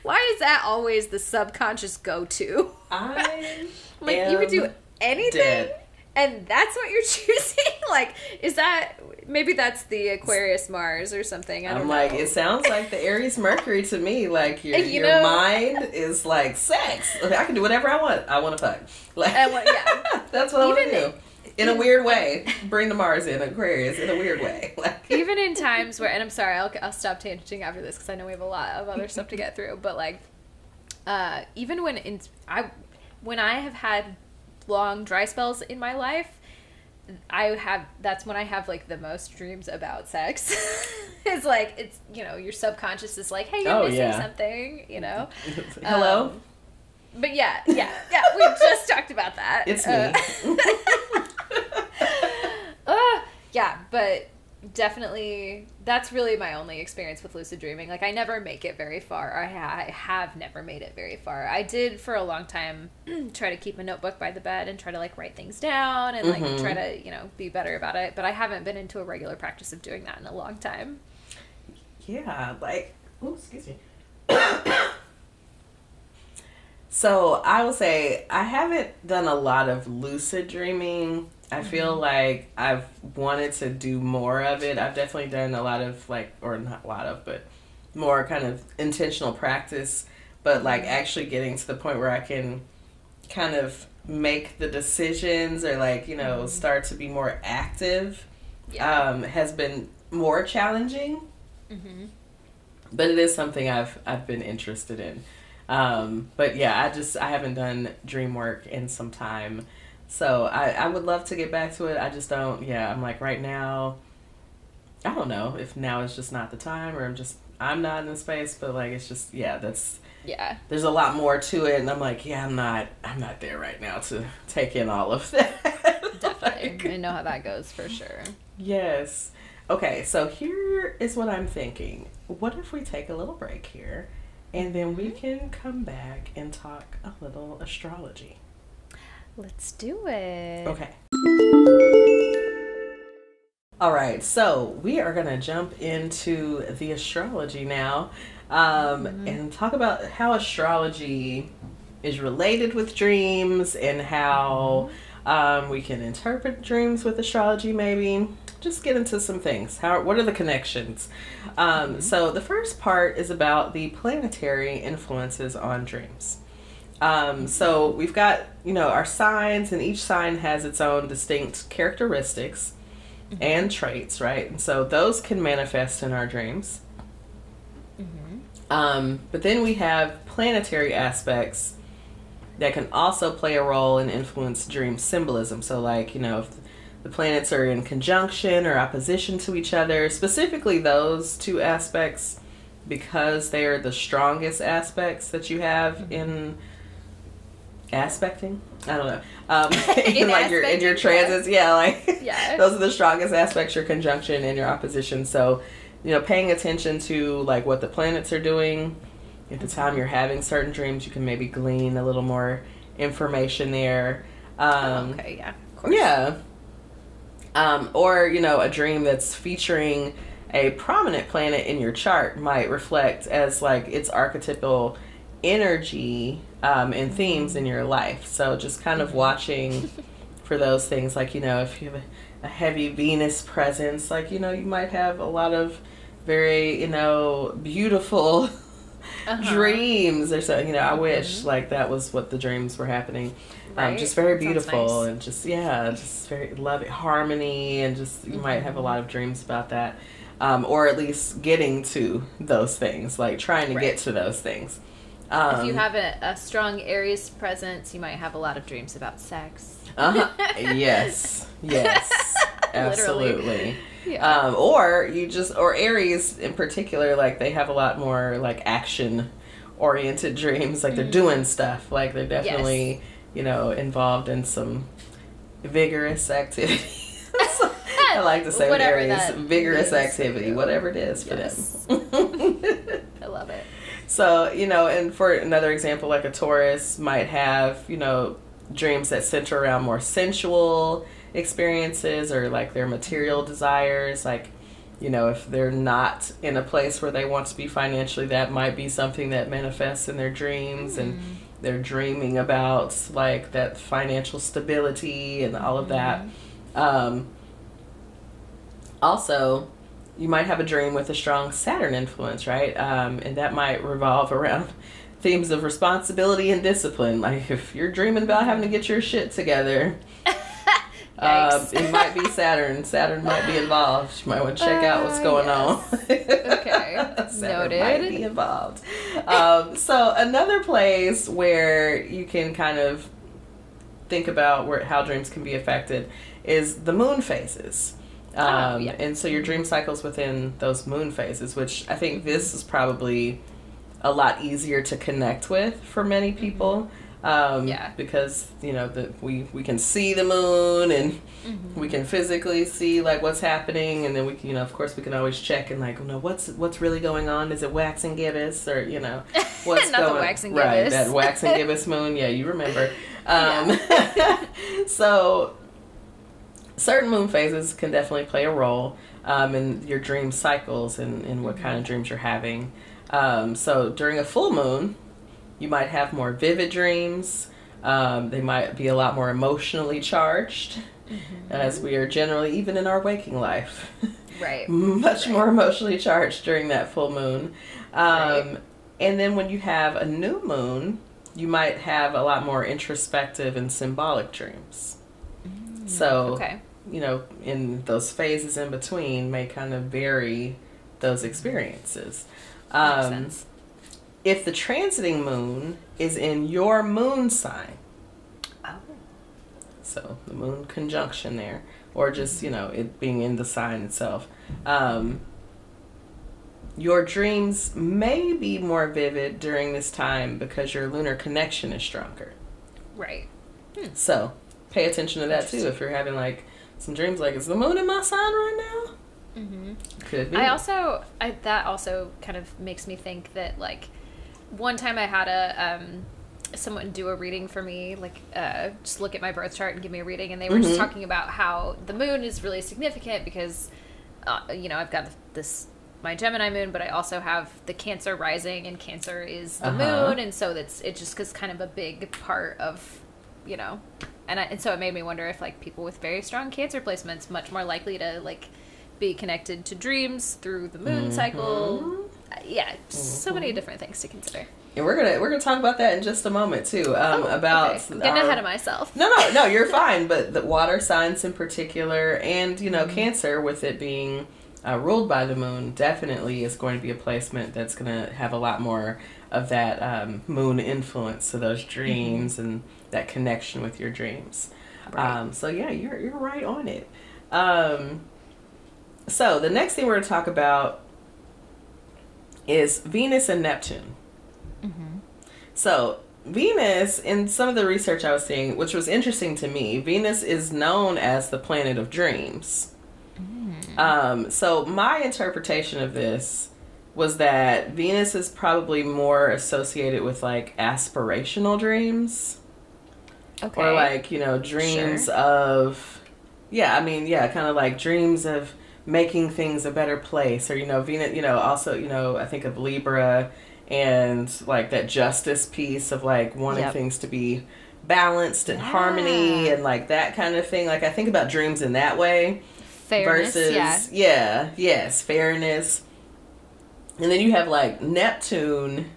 Why is that always the subconscious go-to? I like you could do anything, and that's what you're choosing. Like, is that maybe that's the Aquarius Mars or something? I don't know. Like, it sounds like the Aries Mercury to me. Like your mind is like sex. I can do whatever I want. I want to fuck. Like that's what I want to do. In a weird way, bring the Mars in, Aquarius, in a weird way. Like. Even in times where, and I'm sorry, I'll stop tangenting after this because I know we have a lot of other stuff to get through, but like, even when I have had long dry spells in my life, that's when I have like the most dreams about sex. It's like, it's, your subconscious is like, hey, you're missing something, Hello? But yeah, we just talked about that. It's me. Yeah, but definitely that's really my only experience with lucid dreaming. Like I never make it very far. I have never made it very far. I did for a long time try to keep a notebook by the bed and try to like write things down and like try to, be better about it. But I haven't been into a regular practice of doing that in a long time. Yeah, like, excuse me. So I would say I haven't done a lot of lucid dreaming. I feel like I've wanted to do more of it. I've definitely done a lot of, like, or not a lot of, but more kind of intentional practice, but like actually getting to the point where I can kind of make the decisions or, like, you know, start to be more active has been more challenging. Mm-hmm. But it is something I've been interested in. But yeah, I haven't done dream work in some time. So I would love to get back to it. I just don't, I'm like right now, I don't know if now is just not the time or I'm not in the space, but like, it's just, there's a lot more to it. And I'm like, I'm not there right now to take in all of that. Definitely. I know how that goes for sure. Yes. Okay. So here is what I'm thinking. What if we take a little break here and then we can come back and talk a little astrology? Let's do it. Okay. All right. So we are going to jump into the astrology now and talk about how astrology is related with dreams and how we can interpret dreams with astrology, maybe. Just get into some things. What are the connections? So the first part is about the planetary influences on dreams. So we've got, our signs, and each sign has its own distinct characteristics and traits, right? And so those can manifest in our dreams. But then we have planetary aspects that can also play a role and influence dream symbolism. So, like, if the planets are in conjunction or opposition to each other, specifically those two aspects, because they are the strongest aspects that you have in aspecting, I don't know, in your transits, those are the strongest aspects, your conjunction and your opposition. So paying attention to like what the planets are doing at the time you're having certain dreams, you can maybe glean a little more information there. Of course. Or a dream that's featuring a prominent planet in your chart might reflect as like its archetypal energy and themes in your life. So just kind of watching for those things, like, if you have a heavy Venus presence, like, you might have a lot of very, beautiful dreams or something. I wish like that was what the dreams were happening. Right? Just very beautiful, nice. And just very love it, harmony, and just you might have a lot of dreams about that. Or at least getting to those things, like trying to get to those things. If you have a strong Aries presence, you might have a lot of dreams about sex. Yes, absolutely. Yeah. Or Aries in particular, like they have a lot more like action-oriented dreams, like they're doing stuff, like they're definitely involved in some vigorous activity. I like to say Aries, vigorous activity, whatever it is for them. I love it. So, and for another example, like a Taurus might have, dreams that center around more sensual experiences or like their material desires. Like, if they're not in a place where they want to be financially, that might be something that manifests in their dreams, and they're dreaming about like that financial stability and all of that. Also, you might have a dream with a strong Saturn influence, right? And that might revolve around themes of responsibility and discipline. Like if you're dreaming about having to get your shit together, it might be Saturn. Saturn might be involved. You might want to check out what's going on. Okay, Saturn might be involved. So another place where you can kind of think about how dreams can be affected is the moon phases. And so your dream cycles within those moon phases, which I think this is probably a lot easier to connect with for many people. Because, we can see the moon and we can physically see like what's happening. And then we can, of course we can always check and like, what's really going on? Is it wax and gibbous or, what's not going on? The wax and gibbous. Right, that wax and gibbous moon. Yeah, you remember. So certain moon phases can definitely play a role in your dream cycles and what kind of dreams you're having. So during a full moon, You might have more vivid dreams. They might be a lot more emotionally charged, mm-hmm. as we are generally, even in our waking life, right? much more emotionally charged during that full moon. And then when you have a new moon, you might have a lot more introspective and symbolic dreams. Mm-hmm. So, you know, in those phases in between may kind of vary those experiences. Makes sense. If the transiting moon is in your moon sign, so the moon conjunction there, or just, you know, it being in the sign itself, your dreams may be more vivid during this time because your lunar connection is stronger. Right. So pay attention to that too. If you're having like some dreams like, is the moon in my sign right now? Mm-hmm. Could be. I that also kind of makes me think that, like, one time I had someone do a reading for me, like, just look at my birth chart and give me a reading, and they were mm-hmm. just talking about how the moon is really significant because, you know, I've got this, my Gemini moon, but I also have the Cancer rising, and Cancer is the uh-huh. moon, and so it just is kind of a big part of, you know, and so it made me wonder if, like, people with very strong Cancer placements much more likely to, like, be connected to dreams through the moon mm-hmm. cycle. Yeah, so many different things to consider. And we're gonna talk about that in just a moment too. About okay. I'm getting ahead of myself. No, you're fine. But the water signs in particular, and you know, mm-hmm. Cancer, with it being ruled by the moon, definitely is going to be a placement that's going to have a lot more of that moon influence to those dreams mm-hmm. and that connection with your dreams. Right. So yeah, you're right on it. So the next thing we're going to talk about is Venus and Neptune. Mm-hmm. So Venus, in some of the research I was seeing, which was interesting to me, Venus is known as the planet of dreams. Mm. So my interpretation of this was that Venus is probably more associated with, like, aspirational dreams. Okay. Or, like, you know, dreams sure. of, yeah, I mean, yeah, kind of like dreams of making things a better place, or, you know, Venus, you know, also, you know, I think of Libra and, like, that justice piece of, like, wanting yep. things to be balanced and yeah. harmony and, like, that kind of thing. Like, I think about dreams in that way. Fairness, versus, yes, fairness. And then you have, like, Neptune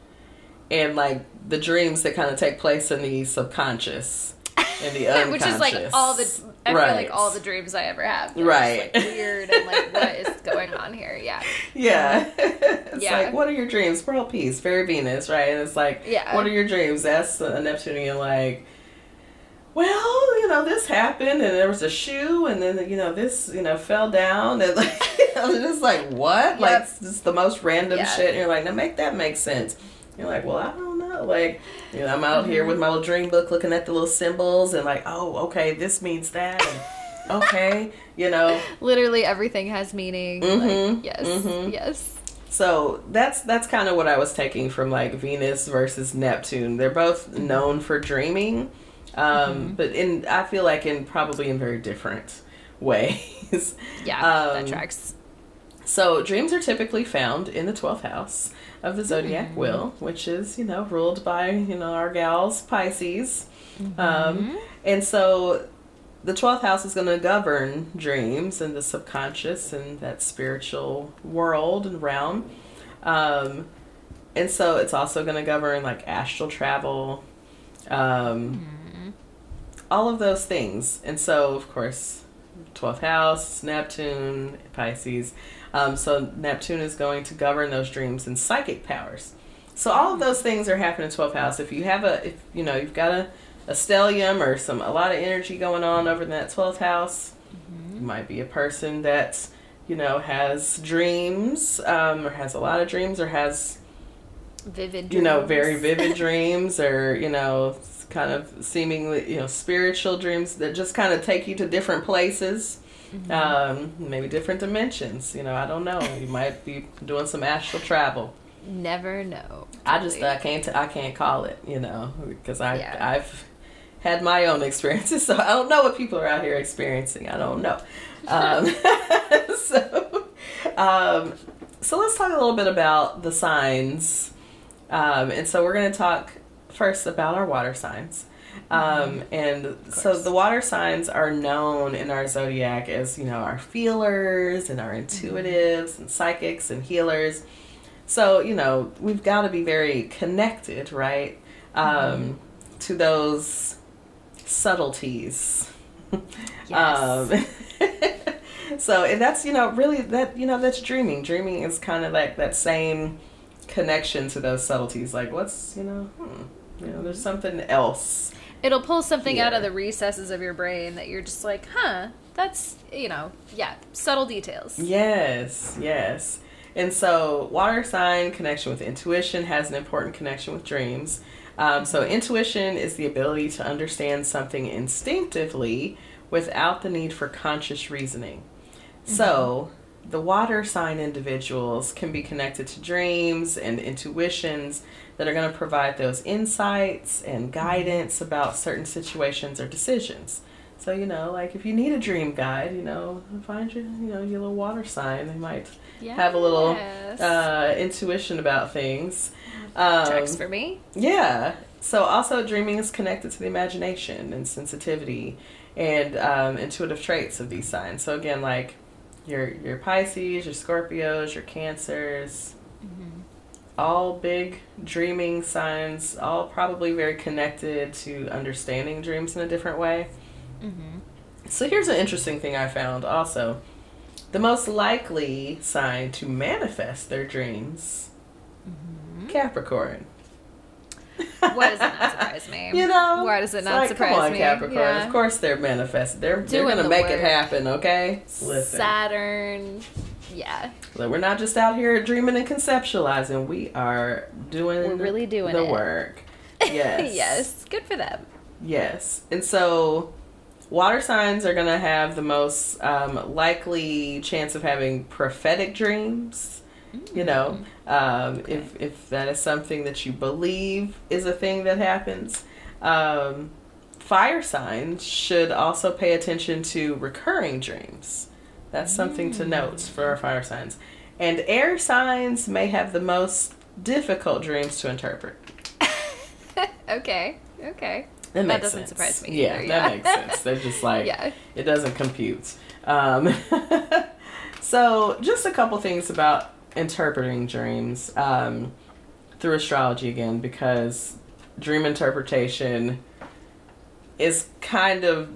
and, like, the dreams that kind of take place in the subconscious and the unconscious. Which is, like, I feel like all the dreams I ever have. Right. Just, like, weird and, like, what is going on here? Yeah. Yeah. It's like, what are your dreams? World peace. Very Venus, right? And it's like, what are your dreams? That's a Neptunian, like, well, you know, this happened, and there was a shoe, and then, you know, this, you know, fell down, and, like, it's like, what? Yep. Like, it's the most random shit, and you're like, now make that make sense. You're like, well, I don't know. Like, you know, I'm out mm-hmm. here with my little dream book looking at the little symbols, and like, oh, okay, this means that, and okay, you know. Literally everything has meaning. Mm-hmm. Like, yes, mm-hmm. yes. So that's kind of what I was taking from, like, Venus versus Neptune. They're both mm-hmm. known for dreaming. Mm-hmm. But I feel like probably in very different ways. Yeah, that tracks. So dreams are typically found in the 12th house of the zodiac mm-hmm. wheel, which is, you know, ruled by, you know, our gals, Pisces. Mm-hmm. And so the 12th house is going to govern dreams and the subconscious and that spiritual world and realm. And so it's also going to govern, like, astral travel, mm-hmm. all of those things. And so, of course, 12th house, Neptune, Pisces. So Neptune is going to govern those dreams and psychic powers. So all of those things are happening in 12th house. If you have you've got a stellium or a lot of energy going on over in that 12th house, mm-hmm. you might be a person that, you know, has dreams, or has a lot of dreams, or has vivid dreams. You know, very vivid dreams, or, you know, kind of seemingly, you know, spiritual dreams that just kind of take you to different places, mm-hmm. Maybe different dimensions. You know, I don't know. You might be doing some astral travel. Never know. Totally. I can't call it, you know, because I've had my own experiences, so I don't know what people are out here experiencing. I don't know. So let's talk a little bit about the signs. And so we're going to talk first about our water signs. And so the water signs are known in our zodiac as, you know, our feelers and our intuitives and psychics and healers. So, you know, we've got to be very connected, right? To those subtleties. Yes. So, and that's, you know, really that, you know, that's dreaming. Dreaming is kind of like that same connection to those subtleties. Like what's, you know, you know, there's something else. It'll pull something out of the recesses of your brain that you're just like, huh, that's, you know, subtle details. Yes, yes. And so water sign connection with intuition has an important connection with dreams. So intuition is the ability to understand something instinctively without the need for conscious reasoning. So the water sign individuals can be connected to dreams and intuitions that are going to provide those insights and guidance about certain situations or decisions. So, you know, like if you need a dream guide, you know, find your, you know, your little water sign. They might have a little intuition about things. Tricks for me. Yeah. So also dreaming is connected to the imagination and sensitivity and intuitive traits of these signs. So again, like your Pisces, your Scorpios, your Cancers, all big dreaming signs, all probably very connected to understanding dreams in a different way. So here's an interesting thing I found also. The most likely sign to manifest their dreams, Capricorn. Why does it not surprise me? You know? Why does it not surprise me? Come on, Capricorn. Yeah. Of course they're manifesting. They're going to make it happen, okay? Listen. Saturn. Yeah. Look, we're not just out here dreaming and conceptualizing. We are doing We're really doing the work. Yes. Yes. Good for them. Yes. And so water signs are going to have the most likely chance of having prophetic dreams. You know, if that is something that you believe is a thing that happens. Fire signs should also pay attention to recurring dreams. That's something to note for our fire signs. And air signs may have the most difficult dreams to interpret. Okay. That doesn't surprise me. Yeah, that makes sense. They're just like, it doesn't compute. So just a couple things about interpreting dreams through astrology again, because dream interpretation is kind of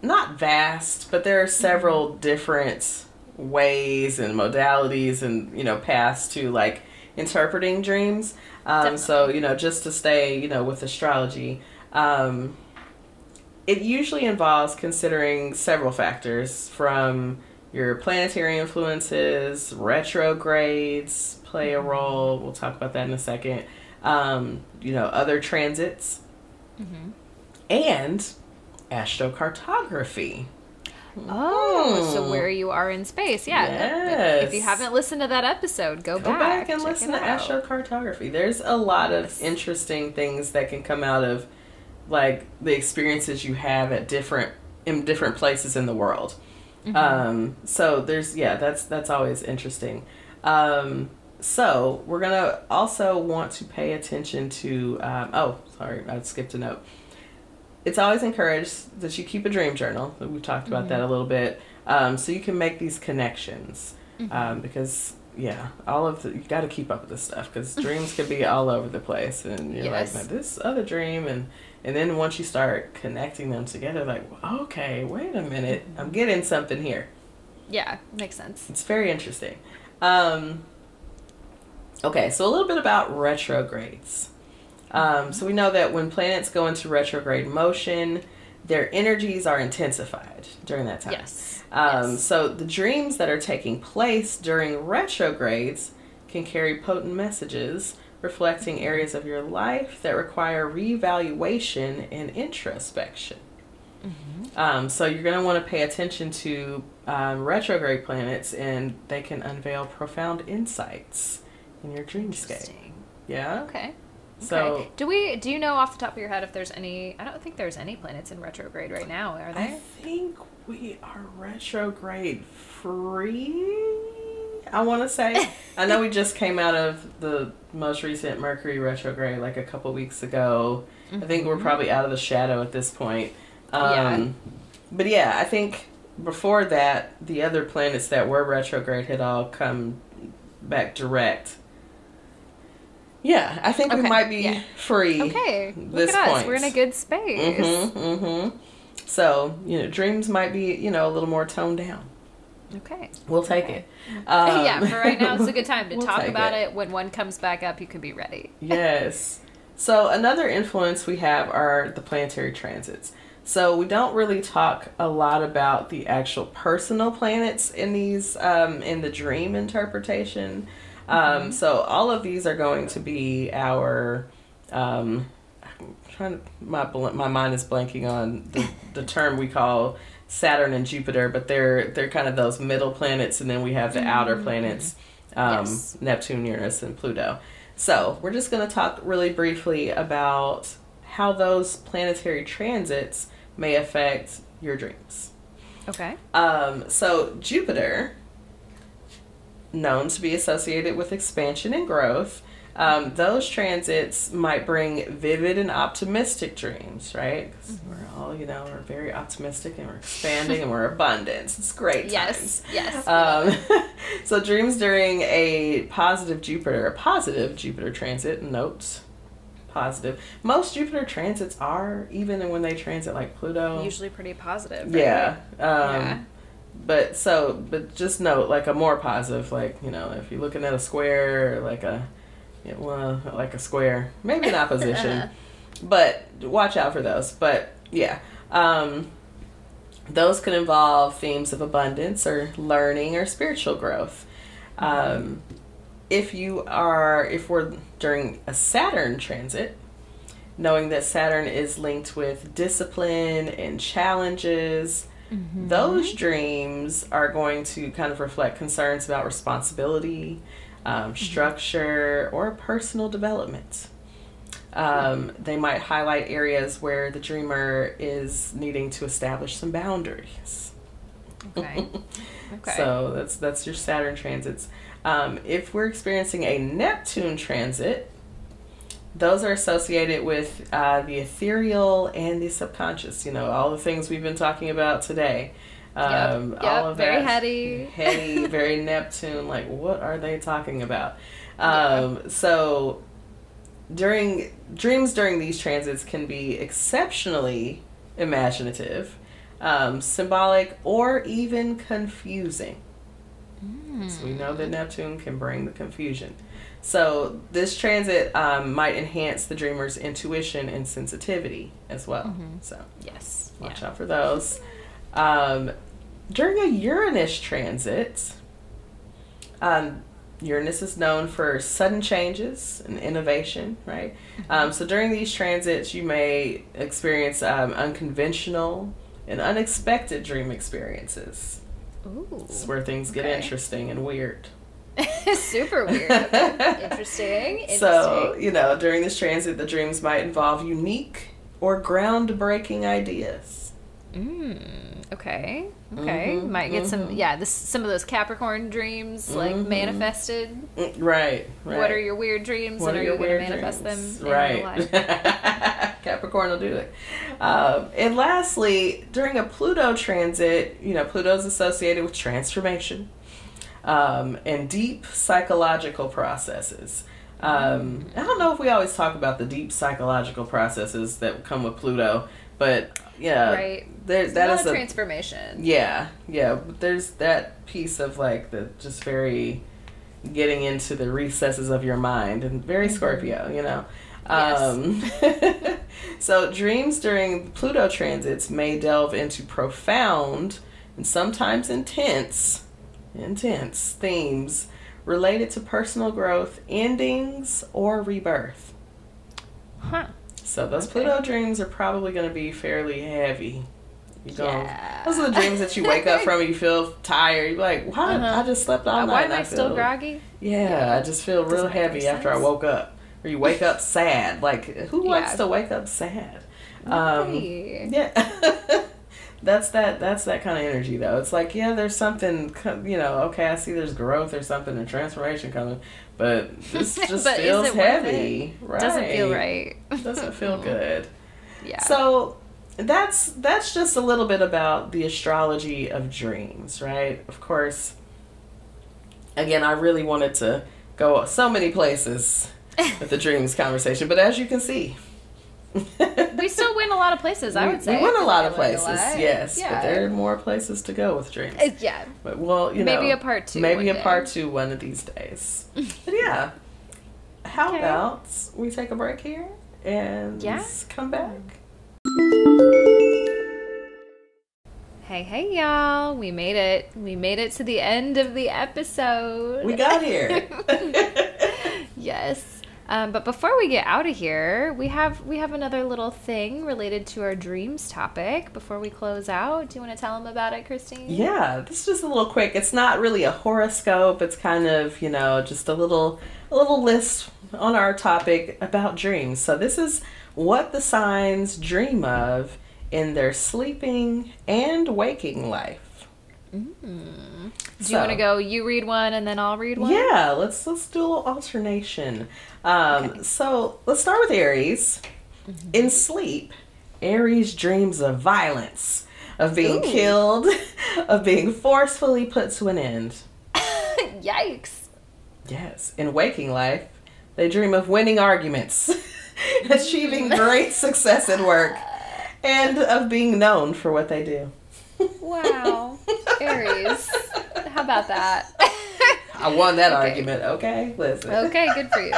not vast, but there are several different ways and modalities and, you know, paths to like interpreting dreams. So, you know, just to stay, you know, with astrology, it usually involves considering several factors from your planetary influences, retrogrades play a role. We'll talk about that in a second. You know, other transits. And astrocartography. Oh, so where you are in space. Yeah. Yes. If you haven't listened to that episode, go back and listen to astrocartography. There's a lot of interesting things that can come out of like the experiences you have at different places in the world. So there's, that's always interesting. So we're going to also want to pay attention to, I skipped a note. It's always encouraged that you keep a dream journal. We've talked about that a little bit. So you can make these connections, because you got to keep up with this stuff because dreams can be all over the place and you're like, this other dream and then once you start connecting them together, like, okay, wait a minute, I'm getting something here. Yeah, makes sense. It's very interesting. Okay, so a little bit about retrogrades. So we know that when planets go into retrograde motion, their energies are intensified during that time. Yes. So the dreams that are taking place during retrogrades can carry potent messages reflecting areas of your life that require reevaluation and introspection. So you're going to want to pay attention to retrograde planets, and they can unveil profound insights in your dreamscape. Yeah. Okay. So do you know off the top of your head if there's any? I don't think there's any planets in retrograde right now, are there? I think we are retrograde free. I want to say. I know we just came out of the most recent Mercury retrograde like a couple weeks ago. Mm-hmm. I think we're probably out of the shadow at this point. But yeah, I think before that, the other planets that were retrograde had all come back direct. Yeah, I think we might be free. Okay, look at us. We're in a good space. Mm-hmm, mm-hmm. So, you know, dreams might be, you know, a little more toned down. Okay. We'll take it. Yeah, for right now, it's a good time to talk about it. When one comes back up, you can be ready. Yes. So another influence we have are the planetary transits. So we don't really talk a lot about the actual personal planets in these, in the dream interpretation. Mm-hmm. So all of these are going to be our, I'm trying to, my mind is blanking on the term we call Saturn and Jupiter, but they're kind of those middle planets, and then we have the outer planets, Neptune, Uranus, and Pluto. So we're just going to talk really briefly about how those planetary transits may affect your dreams. Okay. So Jupiter, known to be associated with expansion and growth, those transits might bring vivid and optimistic dreams, right? Because we're all, you know, we're very optimistic and we're expanding and we're abundant. It's great times. Yes, yes. So dreams during a positive Jupiter transit, notes, positive. Most Jupiter transits are, even when they transit like Pluto, usually pretty positive. Right? Yeah. But just note, like, a more positive, like, you know, if you're looking at a square or like a square, maybe an opposition, but watch out for those. But yeah, those can involve themes of abundance or learning or spiritual growth. If we're during a Saturn transit, knowing that Saturn is linked with discipline and challenges, those dreams are going to kind of reflect concerns about responsibility, structure, or personal development. They might highlight areas where the dreamer is needing to establish some boundaries. Okay. So that's your Saturn transits. If we're experiencing a Neptune transit, those are associated with the ethereal and the subconscious. You know, all the things we've been talking about today. All of that. Very heady, very Neptune. Like, what are they talking about? So, dreams during these transits can be exceptionally imaginative, symbolic, or even confusing. So we know that Neptune can bring the confusion. So this transit might enhance the dreamer's intuition and sensitivity as well. So yes, watch out for those. During a Uranus transit, Uranus is known for sudden changes and innovation, right? So during these transits, you may experience unconventional and unexpected dream experiences. Ooh, it's where things get interesting and weird. Super weird. Okay. Interesting. So, you know, during this transit, the dreams might involve unique or groundbreaking ideas. Okay. Mm-hmm, might get some, some of those Capricorn dreams, like, manifested. Right. What are your weird dreams, and are you going to manifest them in real life? Capricorn will do that. And lastly, during a Pluto transit, you know, Pluto's associated with transformation and deep psychological processes. I don't know if we always talk about the deep psychological processes that come with Pluto, but that is a transformation. But there's that piece of, like, the just very getting into the recesses of your mind, and very Scorpio, you know. So dreams during Pluto transits may delve into profound and sometimes intense themes related to personal growth, endings, or rebirth. So those Pluto dreams are probably going to be fairly heavy. Those are the dreams that you wake up from and you feel tired. You're like, why? I just slept all night. Why am I still groggy? I just feel real heavy after I woke up. Or you wake up sad. Like, who wants to wake up sad? Yeah. That's that kind of energy, though. It's like, yeah, there's something, you know, okay, I see there's growth or something and transformation coming, but this just but feels heavy. Right. Doesn't feel right. Doesn't feel good. Yeah. So that's just a little bit about the astrology of dreams, right? Of course, again, I really wanted to go so many places with the dreams conversation, but as you can see, we still win a lot of places, I would say. We win a lot of places, yes. Yeah. But there are more places to go with dreams. Yeah. But, well, you know. Maybe a part two. Maybe a part two one of these days. But, yeah. How about we take a break here and come back? Hey, y'all. We made it. We made it to the end of the episode. We got here. Yes. But before we get out of here, we have another little thing related to our dreams topic before we close out. Do you want to tell them about it, Christine? Yeah, this is just a little quick. It's not really a horoscope. It's kind of, you know, just a little list on our topic about dreams. So this is what the signs dream of in their sleeping and waking life. Mm-hmm. Do you want to go, you read one, and then I'll read one? Yeah, let's do a little alternation. Okay. So, let's start with Aries. Mm-hmm. In sleep, Aries dreams of violence, of being killed, of being forcefully put to an end. Yikes. Yes. In waking life, they dream of winning arguments, achieving great success at work, and of being known for what they do. Wow. Aries. How about that? I won that argument. Okay, listen. Okay, good for you.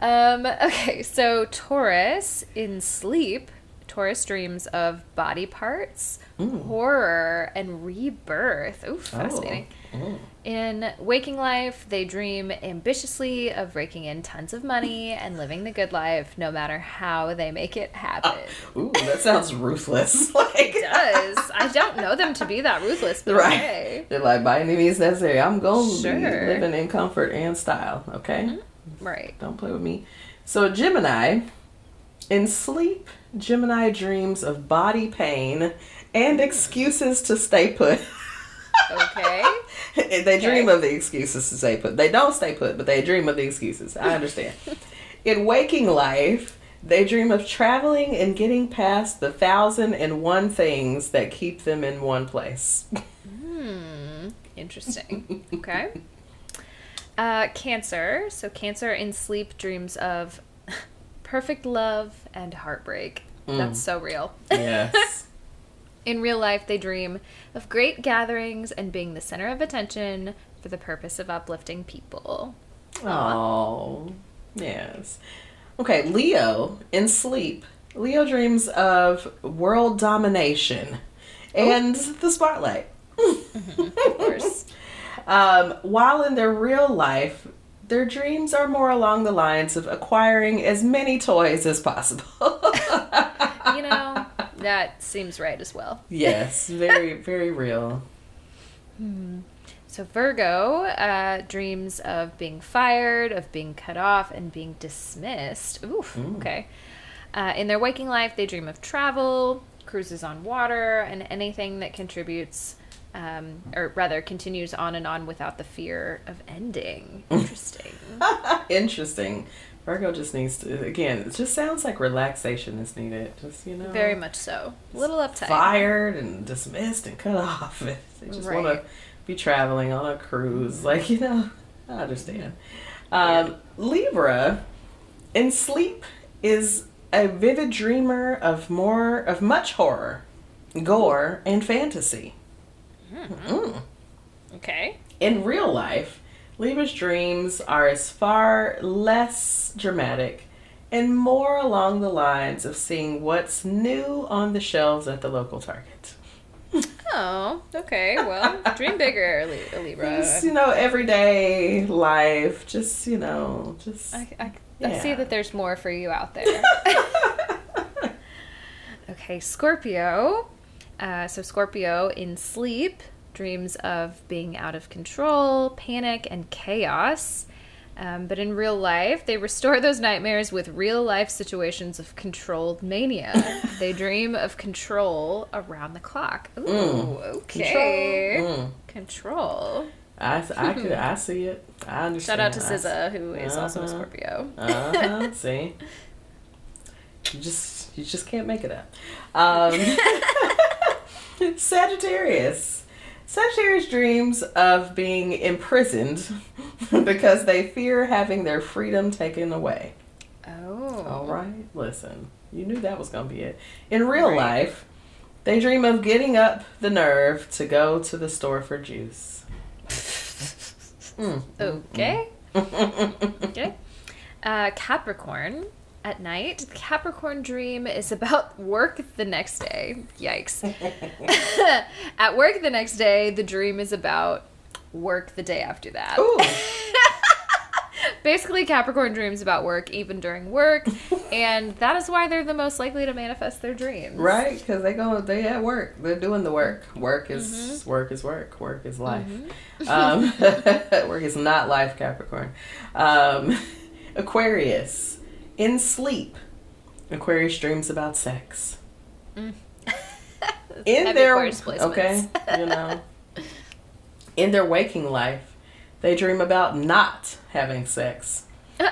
Okay, so Taurus, in sleep, Taurus dreams of body parts, horror, and rebirth. Ooh, fascinating. Oh. In waking life, they dream ambitiously of raking in tons of money and living the good life, no matter how they make it happen. Ooh, that sounds ruthless. It does. I don't know them to be that ruthless, but right. Okay. They're like, by any means necessary, I'm going to be living in comfort and style, okay? Mm-hmm. Right. Don't play with me. So Gemini, in sleep, Gemini dreams of body pain and excuses to stay put. Okay. They dream of the excuses to stay put. They don't stay put, but they dream of the excuses. I understand. In waking life, they dream of traveling and getting past the 1,001 things that keep them in one place. Interesting. Okay. Cancer. So Cancer in sleep dreams of perfect love and heartbreak. That's so real. Yes. In real life, they dream of great gatherings and being the center of attention for the purpose of uplifting people. Oh, yes. Okay, Leo, in sleep, Leo dreams of world domination and the spotlight. Of course. While in their real life, their dreams are more along the lines of acquiring as many toys as possible. You know, that seems right as well. Yes, very, very real. So Virgo dreams of being fired, of being cut off, and being dismissed. Oof, okay. In their waking life, they dream of travel, cruises on water, and anything that contributes, or rather continues on and on without the fear of ending. Interesting. Interesting. Virgo just needs to, again, it just sounds like relaxation is needed. Just, you know. Very much so. A little uptight. Fired and dismissed and cut off. They just want to be traveling on a cruise. Like, you know, I understand. Libra, in sleep, is a vivid dreamer of much horror, gore, and fantasy. Okay. In real life, Libra's dreams are as far less dramatic and more along the lines of seeing what's new on the shelves at the local Target. Oh, okay. Well, dream bigger, Libra. Just, you know, everyday life. Just, you know, just... I see that there's more for you out there. Okay, Scorpio. So Scorpio, in sleep, dreams of being out of control, panic, and chaos. But in real life, they restore those nightmares with real-life situations of controlled mania. They dream of control around the clock. Ooh, okay. Control. I see it. I understand. Shout out to SZA, who is also a Scorpio. See? You just can't make it up. Sagittarius. Sagittarius dreams of being imprisoned because they fear having their freedom taken away. Oh. All right. Listen, you knew that was going to be it. In real life, they dream of getting up the nerve to go to the store for juice. Okay. Okay. Capricorn. At night, the Capricorn dream is about work the next day. Yikes. At work the next day, the dream is about work the day after that. Ooh. Basically, Capricorn dreams about work even during work, and that is why they're the most likely to manifest their dreams. Right, because they at work. They're doing the work. Work is work. Work is life. Work is not life, Capricorn. Aquarius. In sleep, Aquarius dreams about sex. In their in their waking life, they dream about not having sex,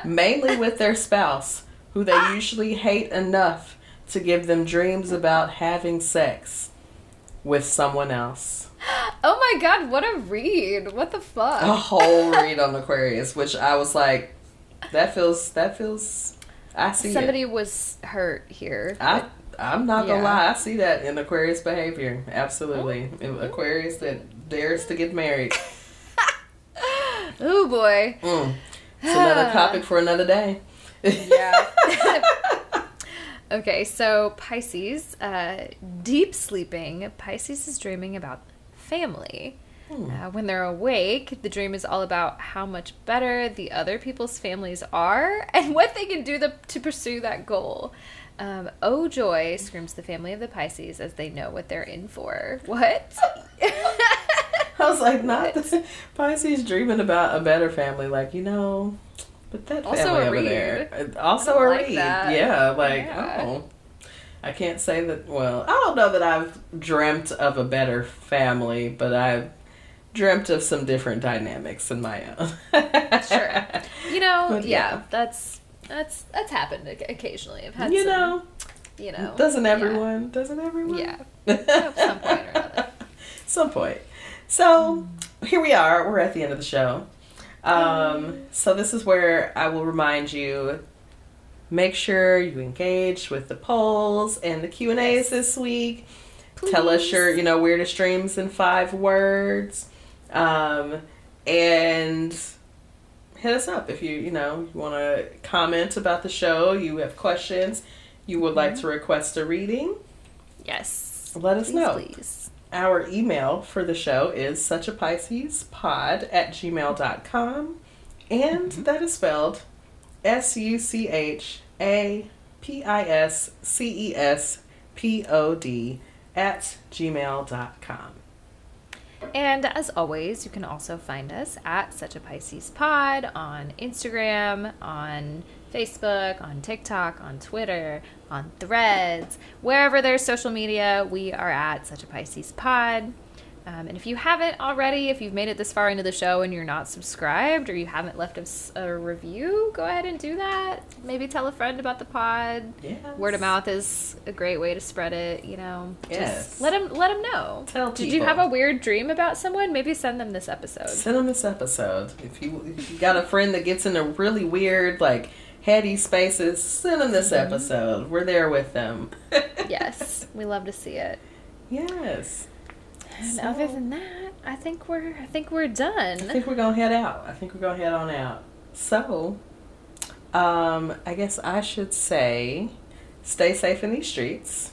mainly with their spouse, who they usually hate enough to give them dreams about having sex with someone else. Oh my God! What a read! What the fuck? A whole read on Aquarius, which I was like, that feels. I see somebody was hurt here. I'm not gonna lie, I see that in Aquarius behavior. Absolutely. Oh. Aquarius that dares to get married. Oh boy. It's another topic for another day. Yeah. Okay, so Pisces, deep sleeping. Pisces is dreaming about family. When they're awake, the dream is all about how much better the other people's families are and what they can do to pursue that goal. Oh joy, screams the family of the Pisces as they know what they're in for. What? I was like, not the Pisces dreaming about a better family. Like, you know, but that family also over there. Also a read. That. Yeah, like, oh. I can't say that, well, I don't know that I've dreamt of a better family, but I've dreamt of some different dynamics in my own. Sure. You know, that's happened occasionally. I've had some, Doesn't everyone? Yeah. At some point or another. So, here we are. We're at the end of the show. So this is where I will remind you, make sure you engage with the polls and the Q&As this week. Please. Tell us your, weirdest dreams in 5 words. And hit us up if you want to comment about the show, you have questions, you would like to request a reading. Yes. Let us know. Please. Our email for the show is suchapiscespod@gmail.com. And that is spelled suchapiscespod@gmail.com. And as always, you can also find us at Such a Pisces Pod on Instagram, on Facebook, on TikTok, on Twitter, on Threads, wherever there's social media, we are at Such a Pisces Pod. And if you haven't already, if you've made it this far into the show and you're not subscribed or you haven't left us a review, go ahead and do that. Maybe tell a friend about the pod. Yes. Word of mouth is a great way to spread it, Yes. Just let them know. Tell people. Did you have a weird dream about someone? Maybe send them this episode. If you got a friend that gets into really weird, like, heady spaces, send them this episode. We're there with them. Yes. We love to see it. Yes. And other than that, I think we're done. I think we're gonna head out. So, I guess I should say, stay safe in these streets,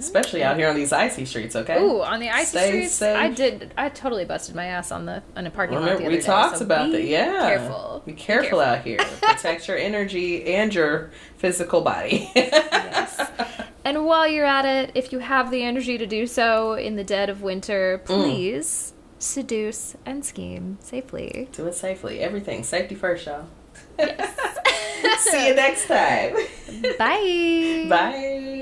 especially out here on these icy streets. Okay. Ooh, on the icy streets, safe. I totally busted my ass on a parking lot the other day. We talked about that. Yeah. Careful. Be careful out here. Protect your energy and your physical body. Yes. And while you're at it, if you have the energy to do so in the dead of winter, please seduce, and scheme safely. Do it safely. Everything. Safety first, y'all. Yes. See you next time. Bye. Bye.